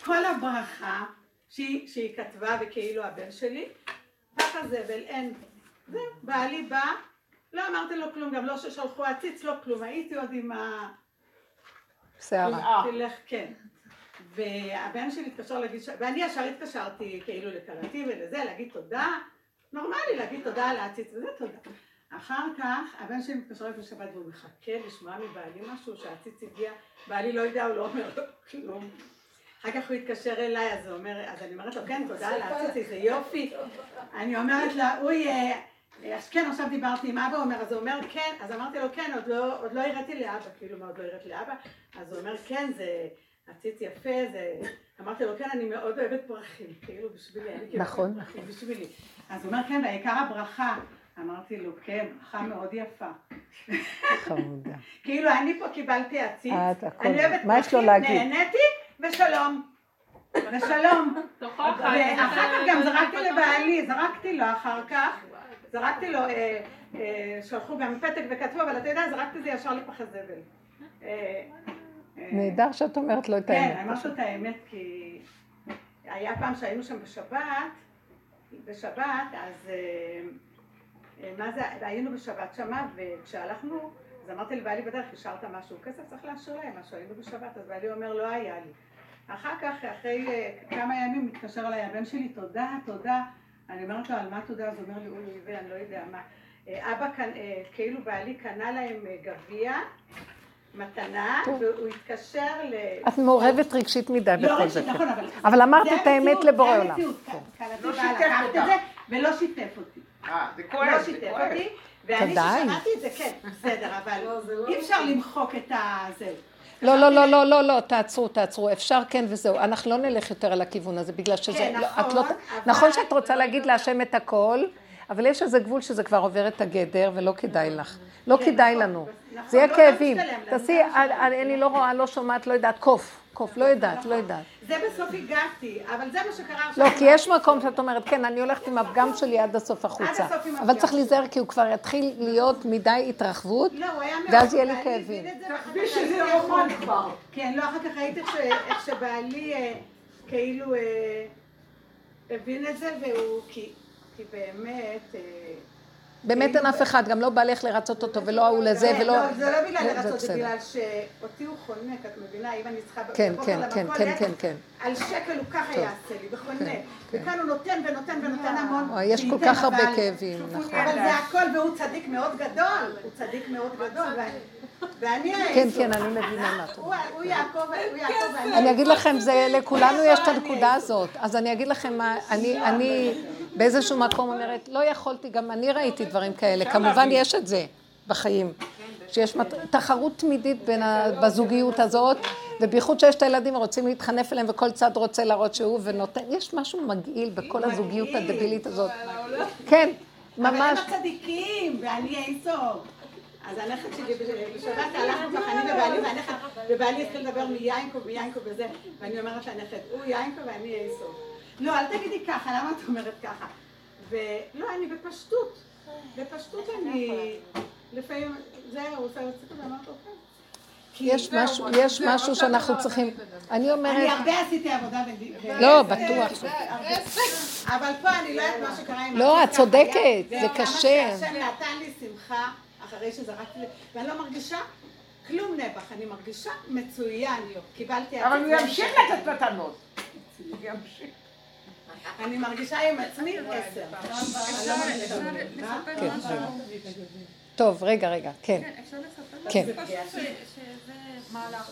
כל הברכה שהיא כתבה וכאילו הבן שלי, פח הזבל, אין. זה, בעלי בא, לא אמרתי לו כלום, גם לא ששלחו העציץ, לא כלום, הייתי עוד עם ה... שערה. תלך, כן. והבן שלי התקשר להגיד, ואני ישר התקשרתי כאילו לקלתי ולזה, להגיד תודה. נורמלי להגיד תודה על העציץ, וזה תודה. אחר כך, הבן שלי מתקשר לפני שבת והוא מחכה לשמוע מבעלי משהו שהעציץ הגיע, בעלי לא יודע, הוא לא אומר לו כלום. אחר כך הוא התקשר אליי, אז אני אומרת לו, כן, תודה על העציץ, איזה יופי. אני אומרת לה, אז כן, עכשיו דיברתי עם אבא, הוא אומר, אז הוא אומר כן, אז אמרתי לו כן, עוד לא הראתי לאבא, כאילו מה עוד לא הראתי לאבא, אז הוא אומר כן, זה עציץ יפה, זה, אמרתי לו כן, אני מאוד אוהבת פרחים, כאילו בשבילי, נכון, נכון, בשבילי, אז הוא אומר כן, והעיקר הברכה, אמרתי לו כן, ברכה מאוד יפה, חמודה, כאילו אני פה קיבלתי עציץ, אני אוהבת פרחים, נהניתי ושלום. ושלום, ואחר כך גם זרקתי לבעלי, זרקתי לו אחר כך, זרקתי לו, שלחו גם פתק וכתבו, אבל אתה יודע, זרקתי זה ישר לפח הזבל. נהדר שאת אומרת לו את האמת. כן, אמרת לו את האמת, כי היה פעם שהיינו שם בשבת, אז מה זה, היינו בשבת שמה, וכשהלכנו, אז אמרתי לי, בעלי בדרך, השארת משהו, כסף צריך להשאיר להם משהו, היינו בשבת, אז בעלי אומר, לא היה לי. אחר כך, אחרי כמה ימים, מתקשר אליי, הבן שלי, תודה, תודה. אני אומרת לו, על מה תודה? אז הוא אומר לי, אוי, ואני לא יודע מה. אבא, כאילו בעלי קנה להם גביע, מתנה, והוא התקשר ל... את מעורבת רגשית מדי בכל זה. נכון, אבל אמרת את האמת לבורא עולם. לא שיתף אותי. ולא שיתף אותי. זה כואב. לא שיתף אותי, ואני ששמעתי את זה, כן, בסדר, אבל אי אפשר למחוק את זה. לא, לא, לא, לא, לא, לא, תעצרו, אפשר כן וזהו, אנחנו לא נלך יותר על הכיוון הזה, בגלל שזה, נכון שאת רוצה להגיד להשם את הכל, אבל יש איזה גבול שזה כבר עובר את הגדר, ולא כדאי לך, לא כדאי לנו, זה יהיה כאבים, תעשי, אני לא רואה, לא שומעת, לא יודעת, קוף, לא יודעת. זה בסוף הגעתי, אבל זה מה שקרה. לא, כי יש מקום שאת אומרת, כן, אני הולכת עם הפגם שלי עד הסוף החוצה, אבל צריך להיזהר, כי הוא כבר יתחיל להיות מדי התרחבות, ואז יהיה לי כאבים. תחבי שזה לא יכול כבר. כן, לא, אחר כך ראיתי איך שבעלי כאילו הבין את זה, והוא, כי באמת אין אף אחד, גם לא בא לך לרצות אותו, ולא ההוא לזה, ולא... לא, זה לא בגלל לרצות, זה בגלל שאותי הוא חונק, את מבינה, אם אני צריכה... כן, כן, כן, כן. על שקל הוא ככה יעשה לי, וחונק. וכאן הוא נותן המון. יש כל כך הרבה כאבים, נכון. אבל זה הכל, והוא צדיק מאוד גדול. הוא צדיק מאוד גדול, ואני... כן, אני מבינה מה אתה. הוא יעקב, אני אגיד לכם, לכולנו יש את הנקודה הזאת. אז אני אגיד לכם מה, אני... באיזשהו מקום אומרת, לא יכולתי, גם אני ראיתי דברים כאלה, כמובן יש את זה בחיים, שיש תחרות תמידית בזוגיות הזאת, ובייחוד שיש את הילדים רוצים להתחנף אליהם, וכל צד רוצה להראות שהוא ונותן, יש משהו מגעיל בכל הזוגיות הדבילית הזאת. כן, ממש. אבל הם הצדיקים, בעלי אינסוף. אז הנכד שלי בשבת הלכנו בחנים ובעלי התחיל לדבר מיינקו וזה, ואני אומרת לנכד, הוא יינקו ואני אינסוף. לא, אל תגידי ככה, למה את אומרת ככה? ולא, אני בפשטות אני... לפעמים, זה היה, הוא עושה לצאת ואמרת אוקיי. יש משהו שאנחנו צריכים... אני אומרת... אני הרבה עשיתי עבודה בדיוק. לא, בטוח. אבל פה אני לא יודעת מה שקרה עם... לא, את צודקת, זה קשה. השם נתן לי שמחה אחרי שזרקתי... ואני לא מרגישה כלום נבח, אני מרגישה מצוין. קיבלתי... אבל הוא ימשיך לתת מתנות. ימשיך. אני מרגישה עם עצמי 10. טוב, רגע, כן. אפשר לספר לך? שזה מהלך.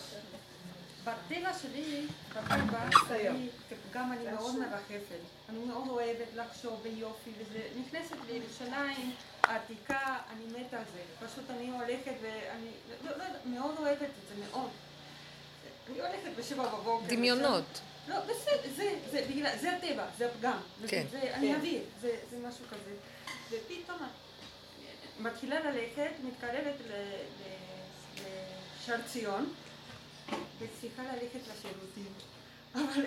ברטילה שלי, גם אני מאוד מרחפת. אני מאוד אוהבת לחשוב ביופי, וזה נכנסת לירושלים, העתיקה, אני מתה על זה. פשוט אני הולכת ואני מאוד אוהבת את זה, מאוד. אני הולכת ב7:00. דמיונות. לא, זה הטבע, זה הפגם, אני אביר, זה משהו כזה. ופתאום מתחילה ללכת, מתקרבת לשער ציון, וצריכה ללכת לשירותים. אבל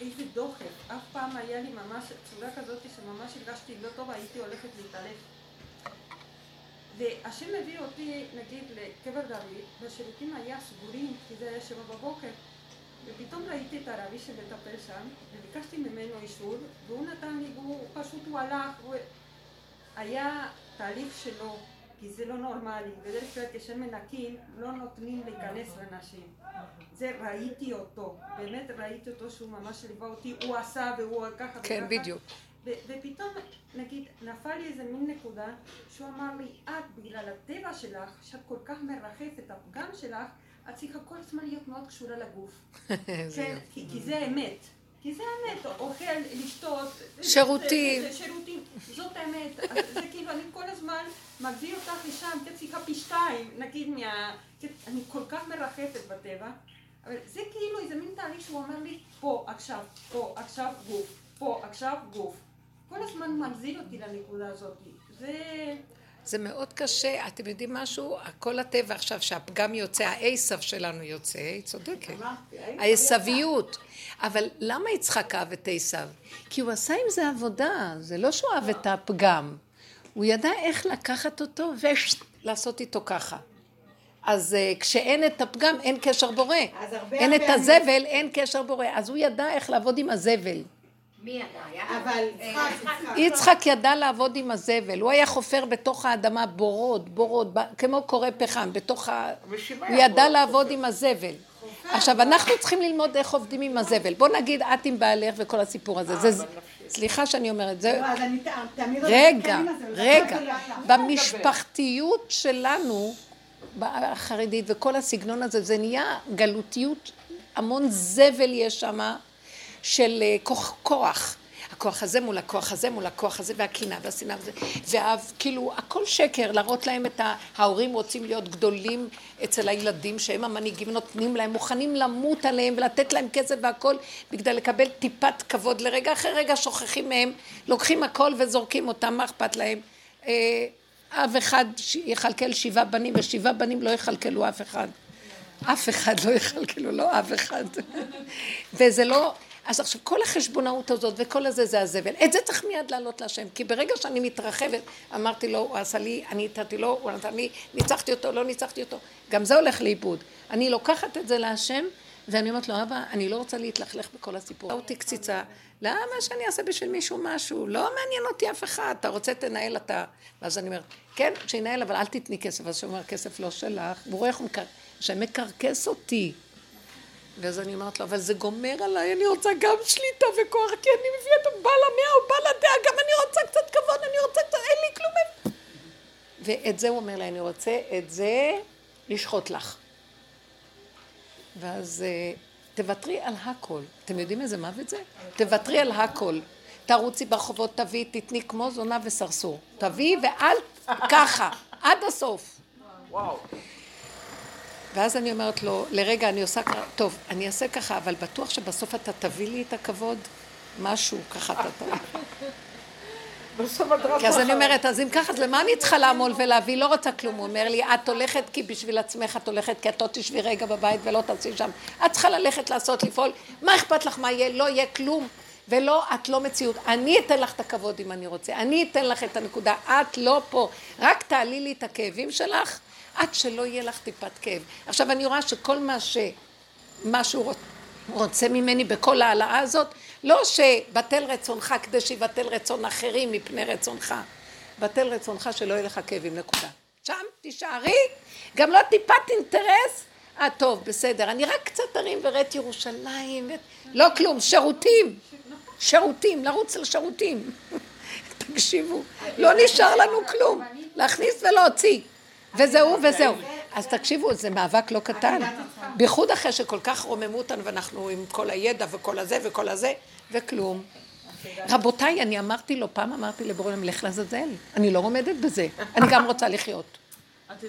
איזה דוחק, אף פעם היה לי ממש צורה כזאת שממש הרגשתי לא טוב, הייתי הולכת להתעלף. והשם הביא אותי, נגיד, לקבר דוד, והשירותים היה סגורים, כי זה היה 7:00. ופתאום ראיתי את הרבי שמטפל שם, וביקשתי ממנו אישור, והוא נתן לי, הוא פשוט הלך, היה תהליך שלו, כי זה לא נורמלי, בדרך כלל כשמנקים לא נותנים להיכנס לאנשים. זה ראיתי אותו, באמת ראיתי אותו שהוא ממש ליווה אותי, הוא עשה והוא ככה. כן, בדיוק. ופתאום, נגיד, נפל לי איזה מין נקודה, שהוא אמר לי, את בגלל הטבע שלך, שאת כל כך מרחפת את הפגם שלך, את צריכה כל הזמן להיות מאוד קשורה לגוף, כי זה האמת, אוכל, לשתות, שירותים, זאת האמת, זה כאילו אני כל הזמן מגדיר אותך לשם, את צריכה פי 2, נגיד אני כל כך מרחפת בטבע, אבל זה כאילו איזה מין תהליך שהוא אומר לי, פה עכשיו גוף, כל הזמן מגזיר אותי לנקודה הזאת, זה מאוד קשה, אתם יודעים משהו? כל הטבע עכשיו שהפגם יוצא, העשב שלנו יוצא, היא צודקת. העשביות. אבל למה יצחק אהב את העשב? כי הוא עשה עם זה עבודה, זה לא שהוא אהב את הפגם. הוא ידע איך לקחת אותו ולעשות איתו ככה. אז כשאין את הפגם, אין קשר בורא. אין את הזבל, אין קשר בורא. אז הוא ידע איך לעבוד עם הזבל. מי ידע? אבל יצחק ידע לעבוד עם הזבל, הוא היה חופר בתוך האדמה בורות, כמו קורא פחם, הוא ידע לעבוד עם הזבל. עכשיו, אנחנו צריכים ללמוד איך עובדים עם הזבל. בוא נגיד, את עם בעלך וכל הסיפור הזה. סליחה שאני אומרת, זה... רגע, במשפחתיות שלנו, החרדית וכל הסגנון הזה, זה נהיה גלותיות, המון זבל יש שמה, של כוח, הכוח הזה מול הכוח הזה מול הכוח הזה, והקינה והשנאה וזה, וכאילו הכל שקר, להראות להם את ההורים רוצים להיות גדולים אצל הילדים שהם המנהיגים, נותנים להם, מוכנים למות עליהם ולתת להם כסף והכל בגלל לקבל טיפת כבוד לרגע, אחרי רגע שוכחים מהם, לוקחים הכל וזורקים אותם, מה אכפת להם? אב אחד יחלקל 7 בנים, ו7 בנים לא יחלקלו אף אחד לא יחלקלו, לא אב אחד. וזה לא... אז עכשיו, כל החשבונאות הזאת וכל הזה זה הזבל. את זה צריך מיד לעלות להשם, כי ברגע שאני מתרחבת, אמרתי לו, הוא עשה לי, אני נתתי לו, הוא נתן לי, ניצחתי אותו, לא ניצחתי אותו. גם זה הולך לאיבוד. אני לוקחת את זה להשם, ואני אומרת לו, אבא, אני לא רוצה להתלכלך בכל הסיפור. אותי קציצה, למה שאני אעשה בשביל מישהו משהו? לא מעניין אותי אף אחד, אתה רוצה תנהל, אתה... ואז אני אומרת, כן, שינהל, אבל אל תתני כסף. אז שאומר, כסף לא שלך, הוא רואה איך הוא שמקרקס אותי. ואז אני אמרת לו, אבל זה גומר עליי, אני רוצה גם שליטה וכוח, כי אני מביאה את הבעל המאה, הוא בעל הדעה, גם אני רוצה קצת כבוד, אני רוצה קצת, אין לי כלום. ואת זה הוא אומר לה, אני רוצה את זה לשחוט לך. ואז תוותרי על הכל. אתם יודעים איזה מוות זה? תוותרי על הכל. תרוצי ברחובות, תביאי, תתני כמו זונה וסרסור. תביאי ואל ככה, עד הסוף. וואו. ואז אני אומרת לו, לרגע אני עושה ככה, טוב, אני אעשה ככה, אבל בטוח שבסוף אתה תביא לי את הכבוד, משהו, ככה אתה תביא. אז אני אומרת, אז אם ככה, אז למה אני צריכה לעמול ולהביא? לא רוצה כלום, הוא אומר לי, את הולכת כי בשביל עצמך את הולכת, כי את לא תשבי רגע בבית ולא תעשי שם. את צריכה ללכת לעשות, לפעול, מה אכפת לך, מה יהיה? לא יהיה כלום, ולא, את לא מציאות. אני אתן לך את הכבוד אם אני רוצה, אני אתן לך את הנקודה, את לא פה, רק תעלי לי את הכאבים שלך. עד שלא יהיה לך טיפת כאב. עכשיו אני רואה שכל מה שהוא רוצה ממני בכל העלאה הזאת, לא שבטל רצונך כדי שיבטל רצון אחרים מפני רצונך, בטל רצונך שלא יהיה לך כאבים, נקודה. שם תישארי, גם לא טיפת אינטרס, טוב, בסדר, אני רק קצת ארים וראית ירושלים, לא כלום, שירותים, לרוץ על שירותים, תקשיבו, לא נשאר לנו כלום, להכניס ולהוציא. וזהו. אז תקשיבו, זה מאבק לא קטן. בייחוד אחרי שכל כך רוממו אותנו, ואנחנו עם כל הידע וכל הזה, וכלום. רבותיי, אני אמרתי לו, פעם אמרתי לבורלם, לך לזזל. אני לא רומדת בזה. אני גם רוצה לחיות.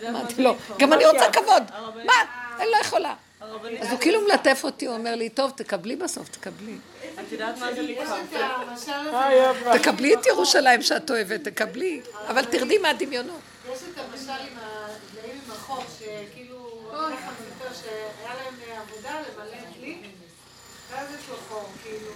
אמרתי לו, גם אני רוצה כבוד. מה? אני לא יכולה. אז הוא כאילו מלטף אותי, הוא אומר לי, טוב, תקבלי בסוף. את יודעת מה זה לקחת? תקבלי את ירושלים שאת אוהבת, תקבלי. אבל תרדי מהדמיונות. יש את המשל עם הדליים עם החור, שכאילו, איך המספר שהיה להם עבודה למלא דלי, ואז יש לו חור, כאילו,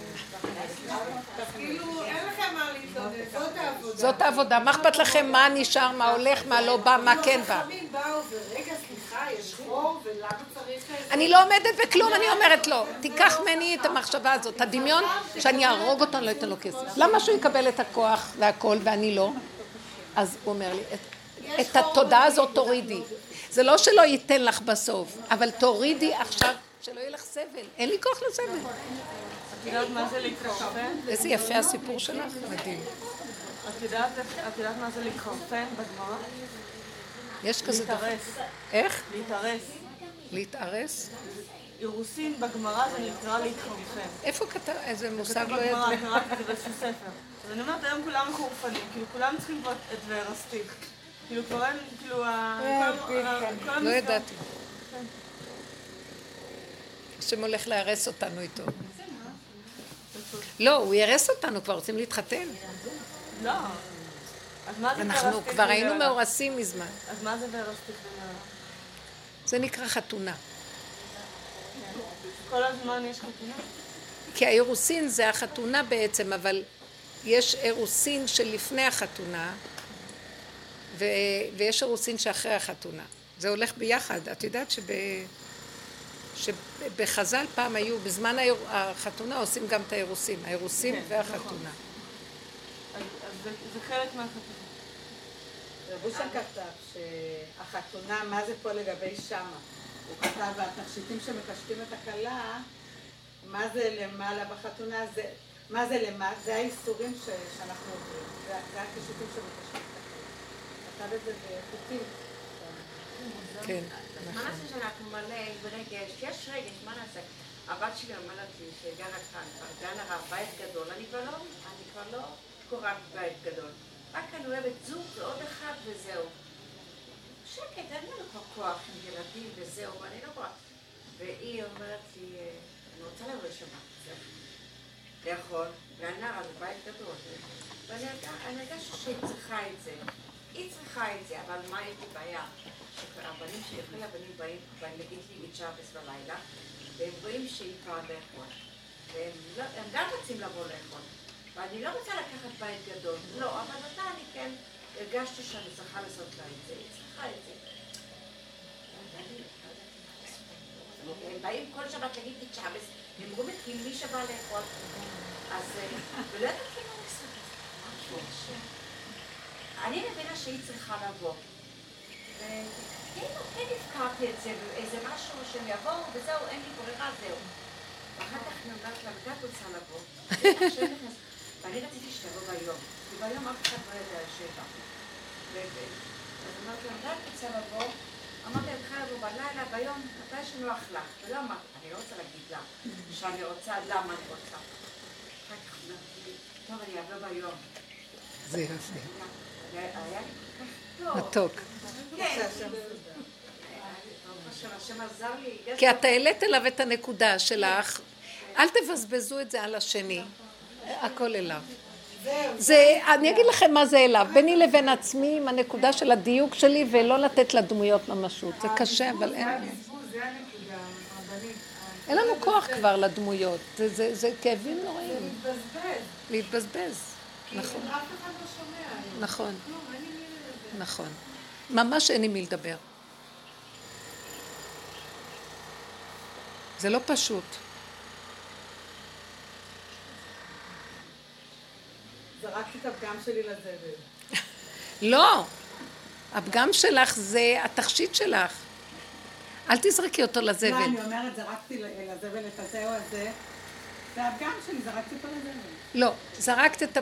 אין לכם מה להתעודד, זאת העבודה. זאת העבודה, מה אכפת לכם, מה נשאר, מה הולך, מה לא בא, מה כן בא. חכמים באו ורגע, סליחה, יש חור, ולמה צריך... אני לא עומדת בכלום, אני אומרת לו, תיקח מני את המחשבה הזאת, הדמיון, שאני ארוג אותו, אני לא אתן לו כסף. למה שהוא יקבל את הכוח והכל, ואני לא? אז הוא אומר לי, את התודעה הזאת תורידי. זה לא שלא ייתן לך בסוף, אבל תורידי עכשיו שלא יהיה לך סבל. אין לי כוח לסבל. את יודעת מה זה לקרופן? איזה יפה הסיפור שלך. מדהים. את יודעת מה זה לקרופן בגמרא? יש כזה דבר. איך? להתארס. אירוסין בגמרא זה נקרא להתחרפן. איפה כתב? איזה מושג לא ידע. בגמרא, קראתי בבית הספר. אז אני אומרת, היום כולם חורפנים, כאילו כולם צריכים כבר את והרסתיק. כאילו כבר אין, כאילו... לא ידעתי. השם הולך להרס אותנו איתו. לא, הוא ירס אותנו, כבר רוצים להתחתן. לא. אז מה זה והרסתיק? אנחנו כבר היינו מאורסים מזמן. אז מה זה והרסתיק? זה נקרא חתונה. כל הזמן יש חתונה? כי האירוסין זה החתונה בעצם, אבל יש אירוסין שלפני החתונה, ויש אירוסין שאחרי החתונה. זה הולך ביחד. את יודעת שבחז"ל פעם היו, בזמן החתונה עושים גם את האירוסים, האירוסים כן, והחתונה. נכון. אז זה חלק מהחתונה. רבושה כתב שהחתונה, מה זה פה לגבי שמה? הוא כתב, התכשיטים שמקשטים את הכלה, מה זה למעלה בחתונה, זה, מה זה למעלה? זה האיסורים שאנחנו עוברים, זה התכשיטים שמקשטים את הכלה. כתב את זה בחוטים. כן. מה נעשה שאנחנו מלא ברגש, יש רגש, מה נעשה? הבת שלי אמרת לי שגרה כאן, גרה רב, בית גדול, אני כבר לא קוראת בית גדול. רק אני אוהבת זוג ועוד אחד וזהו. שקט, אני לא כבר כוח עם ילדים וזהו, ואני לא קוראת. והיא אומרת לי, אני רוצה לבוא לשמה, זה יכול, והנערה בבית גדול. ואני אגש שהיא צריכה את זה. היא צריכה את זה, אבל מה הייתי בעיה? שהבנים שלי, כל הבנים באים, ואני אגיד לי בצ'אבס בלילה, והם רואים שהיא פעם לאכול. והם גם רוצים לבוא לאכול. ואני לא רוצה לקחת בית גדול, לא, אבל אתה, אני כן הרגשתי שאני צריכה לעשות לה את זה, היא צריכה את זה. הם באים כל שבת להגיד לי צ'אבס, הם רואים את מי שבא לאכול. אז, ולא יודעת כאילו מסוים. אני מבינה שהיא צריכה לבוא. וכאילו, כן נפקרתי את זה, איזה משהו שהם יבואו, וזהו, אין לי ברירה, זהו. ואחר כך נאמרת לה, וגם רוצה לבוא. ואני רציתי שתבוא ביום, כי ביום אף אחד לא ידע שבא. אז אמרת לה, וגם רוצה לבוא. אמרתי לה, תחי לבוא בלילה, ביום, מתי שנוח לך. ולא אמרת, אני לא רוצה להגיד לה, שאני רוצה, למה אני רוצה. אחר כך אמרתי, טוב, אני אבוא ביום. זה יפה. היה לי כל כך טוב. מתוק. כן. כי אתה העלית אליו את הנקודה שלך, אל תבזבזו את זה על השני, הכל אליו. אני אגיד לכם מה זה אליו, ביני לבין עצמי עם הנקודה של הדיוק שלי ולא לתת לדמויות ממשות, זה קשה אבל אין. אין לנו כוח כבר לדמויות, זה כאבים נוראים. להתבזבז. נכון. כי אף אחד לא שומע. נכון. כלום, אין לי מי לדבר. נכון. ממש אין לי מי לדבר. זה לא פשוט. זרקתי את הפגם שלי לזבל. לא. הפגם שלך זה התכשיט שלך. אל תזרקי אותו לזבל. מה, אני אומרת, זרקתי לזבל את הזה או הזה. והפגם שלי, זרקת אותו לזבל. לא, זרקת את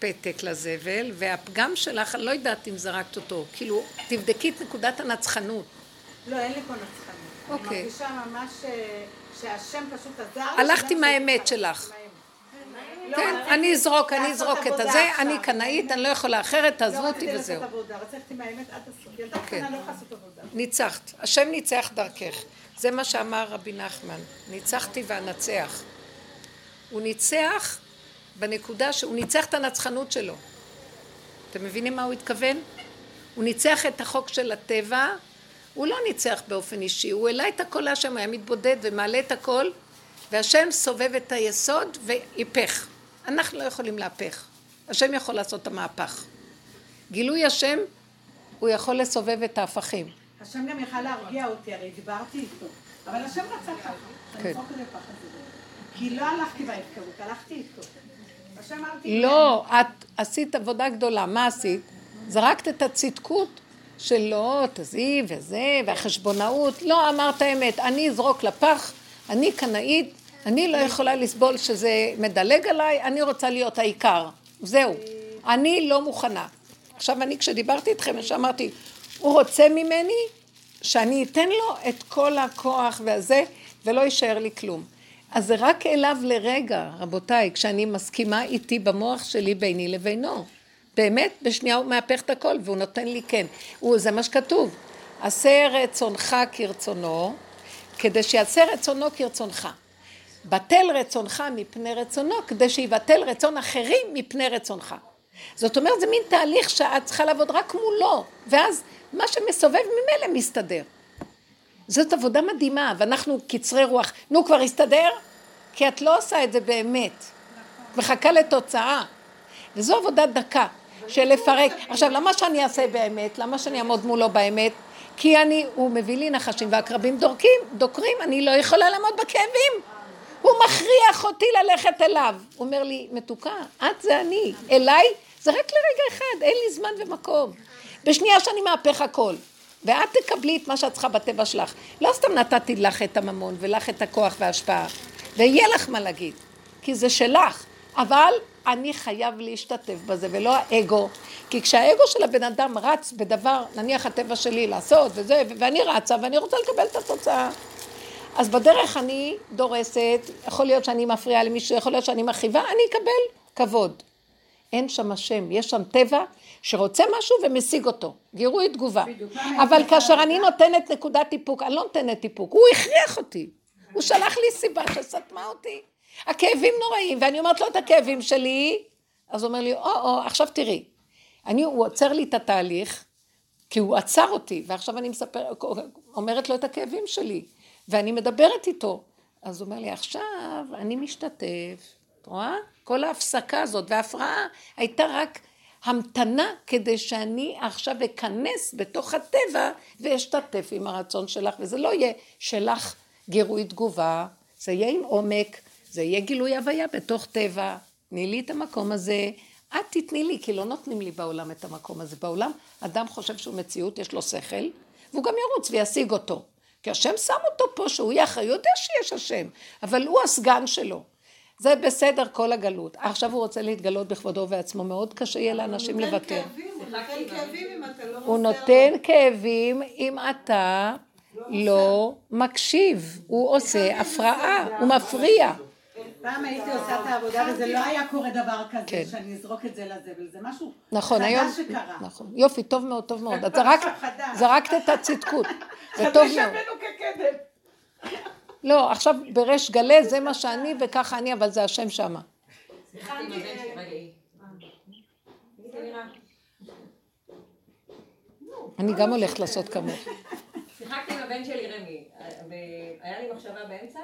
הפתק לזבל, והפגם שלך, לא יודעת אם זרקת אותו. כאילו, תבדקי את נקודת הנצחנות. לא, אין לי פה נצחנות. אוקיי. אני מרגישה ממש שהשם פשוט עזר. הלכתי מהאמת שלך. כן, אני אזרוק את הזה, אני קנאית, אני לא יכולה אחרת, תעזרו אותי וזהו. לא, רציתי לעשות עבודה, רציתי מהאמת עד הסוף. ילדה קטנה לא יכולה לעשות עבודה. ניצחת, השם ניצח דרכך. זה מה שאמר רבי נחמן, ניצחתי ואנצח. הוא ניצח בנקודה שהוא ניצח את הנצחנות שלו. אתם מבינים מה הוא התכוון? הוא ניצח את החוק של הטבע, הוא לא ניצח באופן אישי, הוא העלה את הכל להשם, היה מתבודד ומעלה את הכל, והשם סובב את היסוד והיפך. אנחנו לא יכולים להפך, השם יכול לעשות את המהפך. גילוי השם, הוא יכול לסובב את ההפכים. השם גם יכל להרגיע אותי, הרי דיברתי איתו, אבל השם רצה ככה, אני צורק את הפחד הזה. כי לא הלכתי בהתקרות, הלכתי איתו. מה שאמרתי... לא, את עשית עבודה גדולה, מה עשית? זרקת את הצדקות שלא, תזיב וזה, והחשבונאות. לא אמרת האמת, אני אזרוק לפח, אני קנאית, אני לא יכולה לסבול שזה מדלג עליי, אני רוצה להיות העיקר. זהו, אני לא מוכנה. עכשיו אני כשדיברתי איתכם, שאמרתי, הוא רוצה ממני שאני אתן לו את כל הכוח והזה, ולא יישאר לי כלום. אז זה רק אליו לרגע, רבותיי, כשאני מסכימה איתי במוח שלי ביני לבינו. באמת, בשנייה הוא מהפך את הכל, והוא נותן לי כן. זה מה שכתוב, עשה רצונך כרצונו, כדי שיעשה רצונו כרצונך. בטל רצונך מפני רצונו, כדי שיבטל רצון אחרים מפני רצונך. זאת אומרת, זה מין תהליך שאת צריכה לעבוד רק מולו, ואז מה שמסובב ממילא מסתדר. זאת עבודה מדהימה, ואנחנו קצרי רוח, נו כבר הסתדר, כי את לא עושה את זה באמת, מחכה לתוצאה, וזו עבודה דקה של לפרק. עכשיו למה שאני אעשה באמת, למה שאני אעמוד מולו באמת, כי הוא מביא לי נחשים והקרבים דוקרים, אני לא יכולה לעמוד בכאבים. הוא מכריח אותי ללכת אליו. הוא אומר לי, מתוקה, את זה אני, אליי זה רק לרגע אחד, אין לי זמן ומקום. בשנייה שאני מהפך הכל. ואת תקבלי את מה שאת צריכה בטבע שלך. לא סתם נתתי לך את הממון ולך את הכוח וההשפעה. ויהיה לך מה להגיד, כי זה שלך. אבל אני חייב להשתתף בזה ולא האגו. כי כשהאגו של הבן אדם רץ בדבר, נניח הטבע שלי לעשות וזה, ואני רצה ואני רוצה לקבל את התוצאה. אז בדרך אני דורסת, יכול להיות שאני מפריעה למישהו, יכול להיות שאני מרחיבה, אני אקבל כבוד. אין שם השם, יש שם טבע שרוצה משהו ומשיג אותו. גירוי תגובה. אבל כאשר אני נותנת נקודת טיפוק, אני לא נותנת טיפוק, הוא הכריח אותי. הוא שלח לי סיבה שסתמה אותי. הכאבים נוראים, ואני אומרת לו את הכאבים שלי, אז הוא אומר לי, עכשיו תראי, הוא עוצר לי את התהליך, כי הוא עצר אותי, ועכשיו אני אומרת לו את הכאבים שלי, ואני מדברת איתו, אז הוא אומר לי, עכשיו אני משתתף, רואה? כל ההפסקה הזאת וההפרעה הייתה רק המתנה, כדי שאני עכשיו אכנס בתוך הטבע, ואשתתף עם הרצון שלך, וזה לא יהיה שלך גירוי תגובה, זה יהיה עם עומק, זה יהיה גילוי הוויה בתוך טבע, תני לי את המקום הזה, את תתני לי, כי לא נותנים לי בעולם את המקום הזה. בעולם אדם חושב שהוא מציאות, יש לו שכל, והוא גם ירוץ וישיג אותו. כי השם שם אותו פה, שהוא יהיה אחראי, יודע שיש השם, אבל הוא הסגן שלו. זה בסדר כל הגלות. עכשיו הוא רוצה להתגלות בכבודו ועצמו, מאוד קשה יהיה לאנשים לוותר. הוא נותן כאבים אם אתה לא מקשיב, הוא עושה הפרעה, הוא מפריע. פעם הייתי עושה את העבודה, וזה לא היה קורה דבר כזה, שאני אזרוק את זה לזבל, זה משהו חדש שקרה. יופי, טוב מאוד, טוב מאוד. את זרקת את הצדקות, זה טוב מאוד. שבנו כקדם. לא, עכשיו ברש גלה, זה מה שאני וככה אני, אבל זה השם שמה. סליחה, אני נראה. אני גם הולכת לעשות כמוך. שיחקתי עם הבן שלי רמי, והיה לי מחשבה באמצע,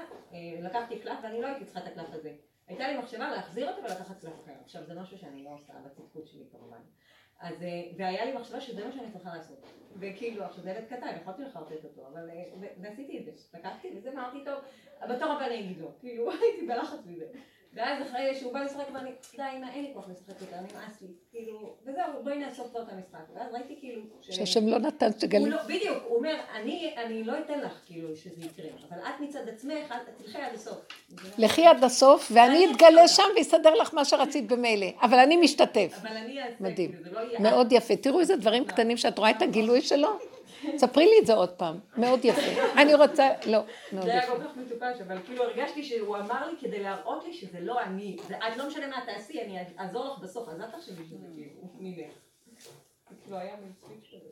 לקחתי קלף ואני לא הייתי צריכה את הקלף הזה. הייתה לי מחשבה להחזיר אותו ולקחת קלף אחר. עכשיו זה משהו שאני לא עושה בצדקות שלי כמובן. אז, והיה לי מחשבה שזה מה שאני צריכה לעשות. וכאילו, עכשיו זה ילד קטן, יכולתי לחרטט אותו, אבל ועשיתי את זה. לקחתי וזה אמרתי טוב, בתור הבן היגידו, כאילו הייתי בלחץ מזה. ואז אחרי שהוא בא לשחק ואני, די, אמא, אין לי כוח לשחק אותה, נמאס לי, כאילו, וזהו, בואי נעשות פה את המשחק, ואז ראיתי כאילו שהשם לא נתן שגלים. בדיוק, הוא אומר, אני לא אתן לך כאילו שזה יקרה, אבל את מצד עצמך, את תלכי עד הסוף. לכי עד הסוף, ואני אתגלה שם ויסדר לך מה שרצית במילא, אבל אני משתתף. אבל אני אעשה, מדהים, מאוד יפה, תראו איזה דברים קטנים שאת רואה את הגילוי שלו. ספרי לי את זה עוד פעם, מאוד יפה, אני רוצה, לא, מאוד יפה. זה היה כל כך מטופש, אבל כאילו הרגשתי שהוא אמר לי כדי להראות לי שזה לא אני, אני לא משנה מה תעשי, אני אעזור לך בסוף, אז אתה חשבי שזה כאילו, מיני. לא היה מספיק שלו.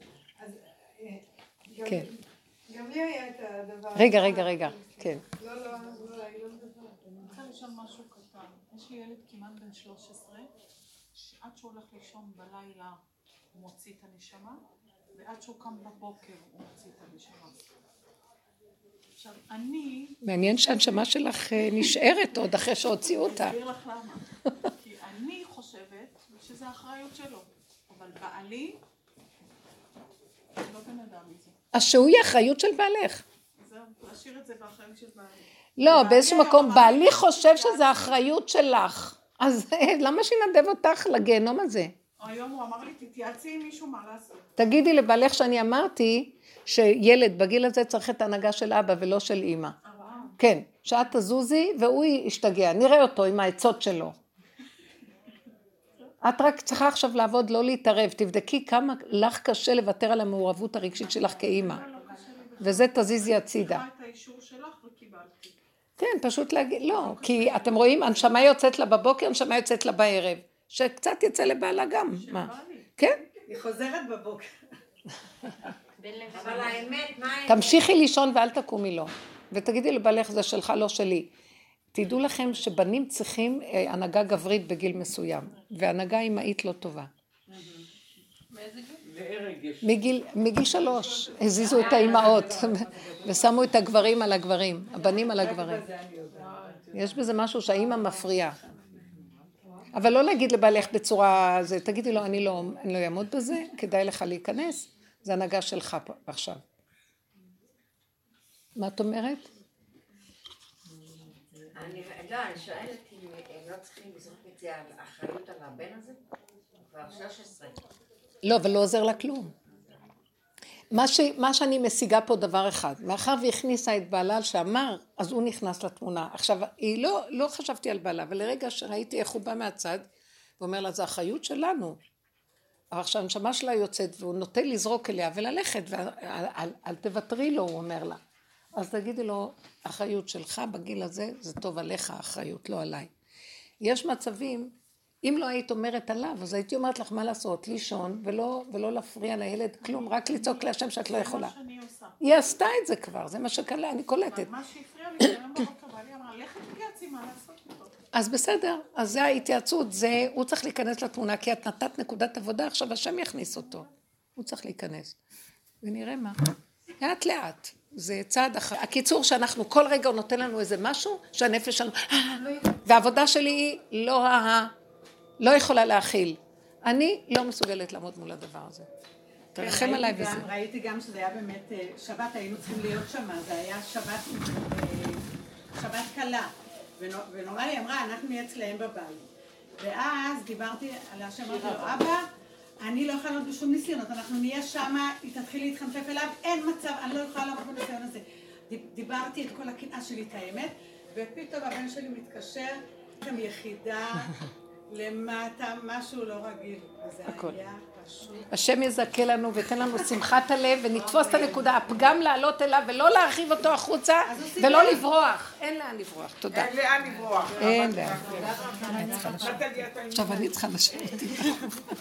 כן. גם לי היה את הדבר. רגע, כן. לא, אני לא מדבר. אני רוצה לשאול משהו קטן. יש לי ילד כמעט בן 13, שעד שהוא הולך לישון בלילה, הוא מוציא את הנשמה, ועד שהוא קם בבוקר הוא מוציא את הנשמה. עכשיו אני... מעניין שהנשמה שלך נשארת עוד אחרי שהוציאו אותה. אני אסביר לך למה. כי אני חושבת שזה האחריות שלו. אבל בעלי, לא בן אדם מזה. אז שהוא היא האחריות של בעלך. זהו, להשאיר את זה באחריות של בעלי. לא, באיזשהו מקום, בעלי חושב שזה האחריות שלך. אז למה שינדב אותך לגנום הזה? היום הוא אמר לי, תתייעצי עם מישהו, מה לעשות? תגידי לבעלך שאני אמרתי, שילד בגיל הזה צריך את ההנהגה של אבא ולא של אמא. כן, שאת תזוזי והוא ישתגע, נראה אותו עם העצות שלו. את רק צריכה עכשיו לעבוד, לא להתערב, תבדקי כמה לך קשה לוותר על המעורבות הרגשית שלך כאמא. וזה תזיזי הצידה. תראה את האישור שלך וקיבלתי. כן, פשוט להגיד, לא, כי אתם רואים, הנשמה יוצאת לה בבוקר, הנשמה יוצאת לה בערב. שקצת יצא לבעלה גם. מה? כן? היא חוזרת בבוקר. אבל האמת, מה האמת? תמשיכי לישון ואל תקומי לו. ותגידי לבעלך, זה שלך, לא שלי. תדעו לכם שבנים צריכים הנהגה גברית בגיל מסוים. והנהגה אימהית לא טובה. מאיזה גיל? מגיל 3. הזיזו את האימהות. ושמו את הגברים על הגברים. הבנים על הגברים. יש בזה משהו שהאימא מפריעה. אבל לא להגיד לבעלך בצורה, תגידי לו, אני לא אעמוד בזה, כדאי לך להיכנס, זה הנהגה שלך עכשיו. מה את אומרת? אני שואלת אם לא צריכים לזרוק את זה על האחריות על הבן הזה? כבר 16. לא, אבל לא עוזר לה כלום. מה שאני משיגה פה דבר אחד, מאחר והכניסה את בעלה שאמר, אז הוא נכנס לתמונה. עכשיו, היא לא חשבתי על בעלה, אבל לרגע שראיתי איך הוא בא מהצד, ואומר לה, זה האחריות שלנו. עכשיו, הנשמה שלה יוצאת, והוא נוטה לזרוק אליה וללכת, ואל תוותרי לו, הוא אומר לה. אז תגידי לו, אחריות שלך בגיל הזה, זה טוב עליך, האחריות, לא עליי. יש מצבים, אם לא היית אומרת עליו, אז הייתי אומרת לך מה לעשות, לישון, ולא להפריע לילד כלום, רק לצעוק להשם שאת לא יכולה. זה מה שאני עושה. היא עשתה את זה כבר, זה מה שקלה, אני קולטת. מה שהפריע לי, זה לא ברוק, אבל היא אמרה, לך תתייעצי, מה לעשות איתו? אז בסדר, אז זה ההתייעצות, זה, הוא צריך להיכנס לתמונה, כי את נתת נקודת עבודה, עכשיו השם יכניס אותו. הוא צריך להיכנס. ונראה מה. לאט לאט. זה צעד אחר. הקיצור שאנחנו כל רגע הוא נותן לנו איזה משהו, שהנפש שלנו, והעבודה שלי היא לא יכולה להכיל. אני לא מסוגלת לעמוד מול הדבר הזה. תרחם עליי בזה. ראיתי גם שזה היה באמת שבת, היינו צריכים להיות שם, זה היה שבת קלה, ונורא לי אמרה, אנחנו נהיה אצלהם בבית. ואז דיברתי על השם, אמרתי לו, אבא, אני לא יכולה לעמוד בשום ניסיונות, אנחנו נהיה שמה, היא תתחיל להתחנפף אליו, אין מצב, אני לא יכולה לעמוד בניסיון הזה. דיברתי את כל הקנאה שלי את האמת, ופתאום הבן שלי מתקשר, אתם יחידה למטה, משהו לא רגיל. וזה היה פשוט. השם יזכה לנו ותן לנו שמחת הלב, ונתפוס את הנקודה, הפגם לעלות אליו, ולא להרחיב אותו החוצה, ולא לברוח. אין לאן לברוח, תודה. אין לאן לברוח. עכשיו אני צריכה לשבת אותי.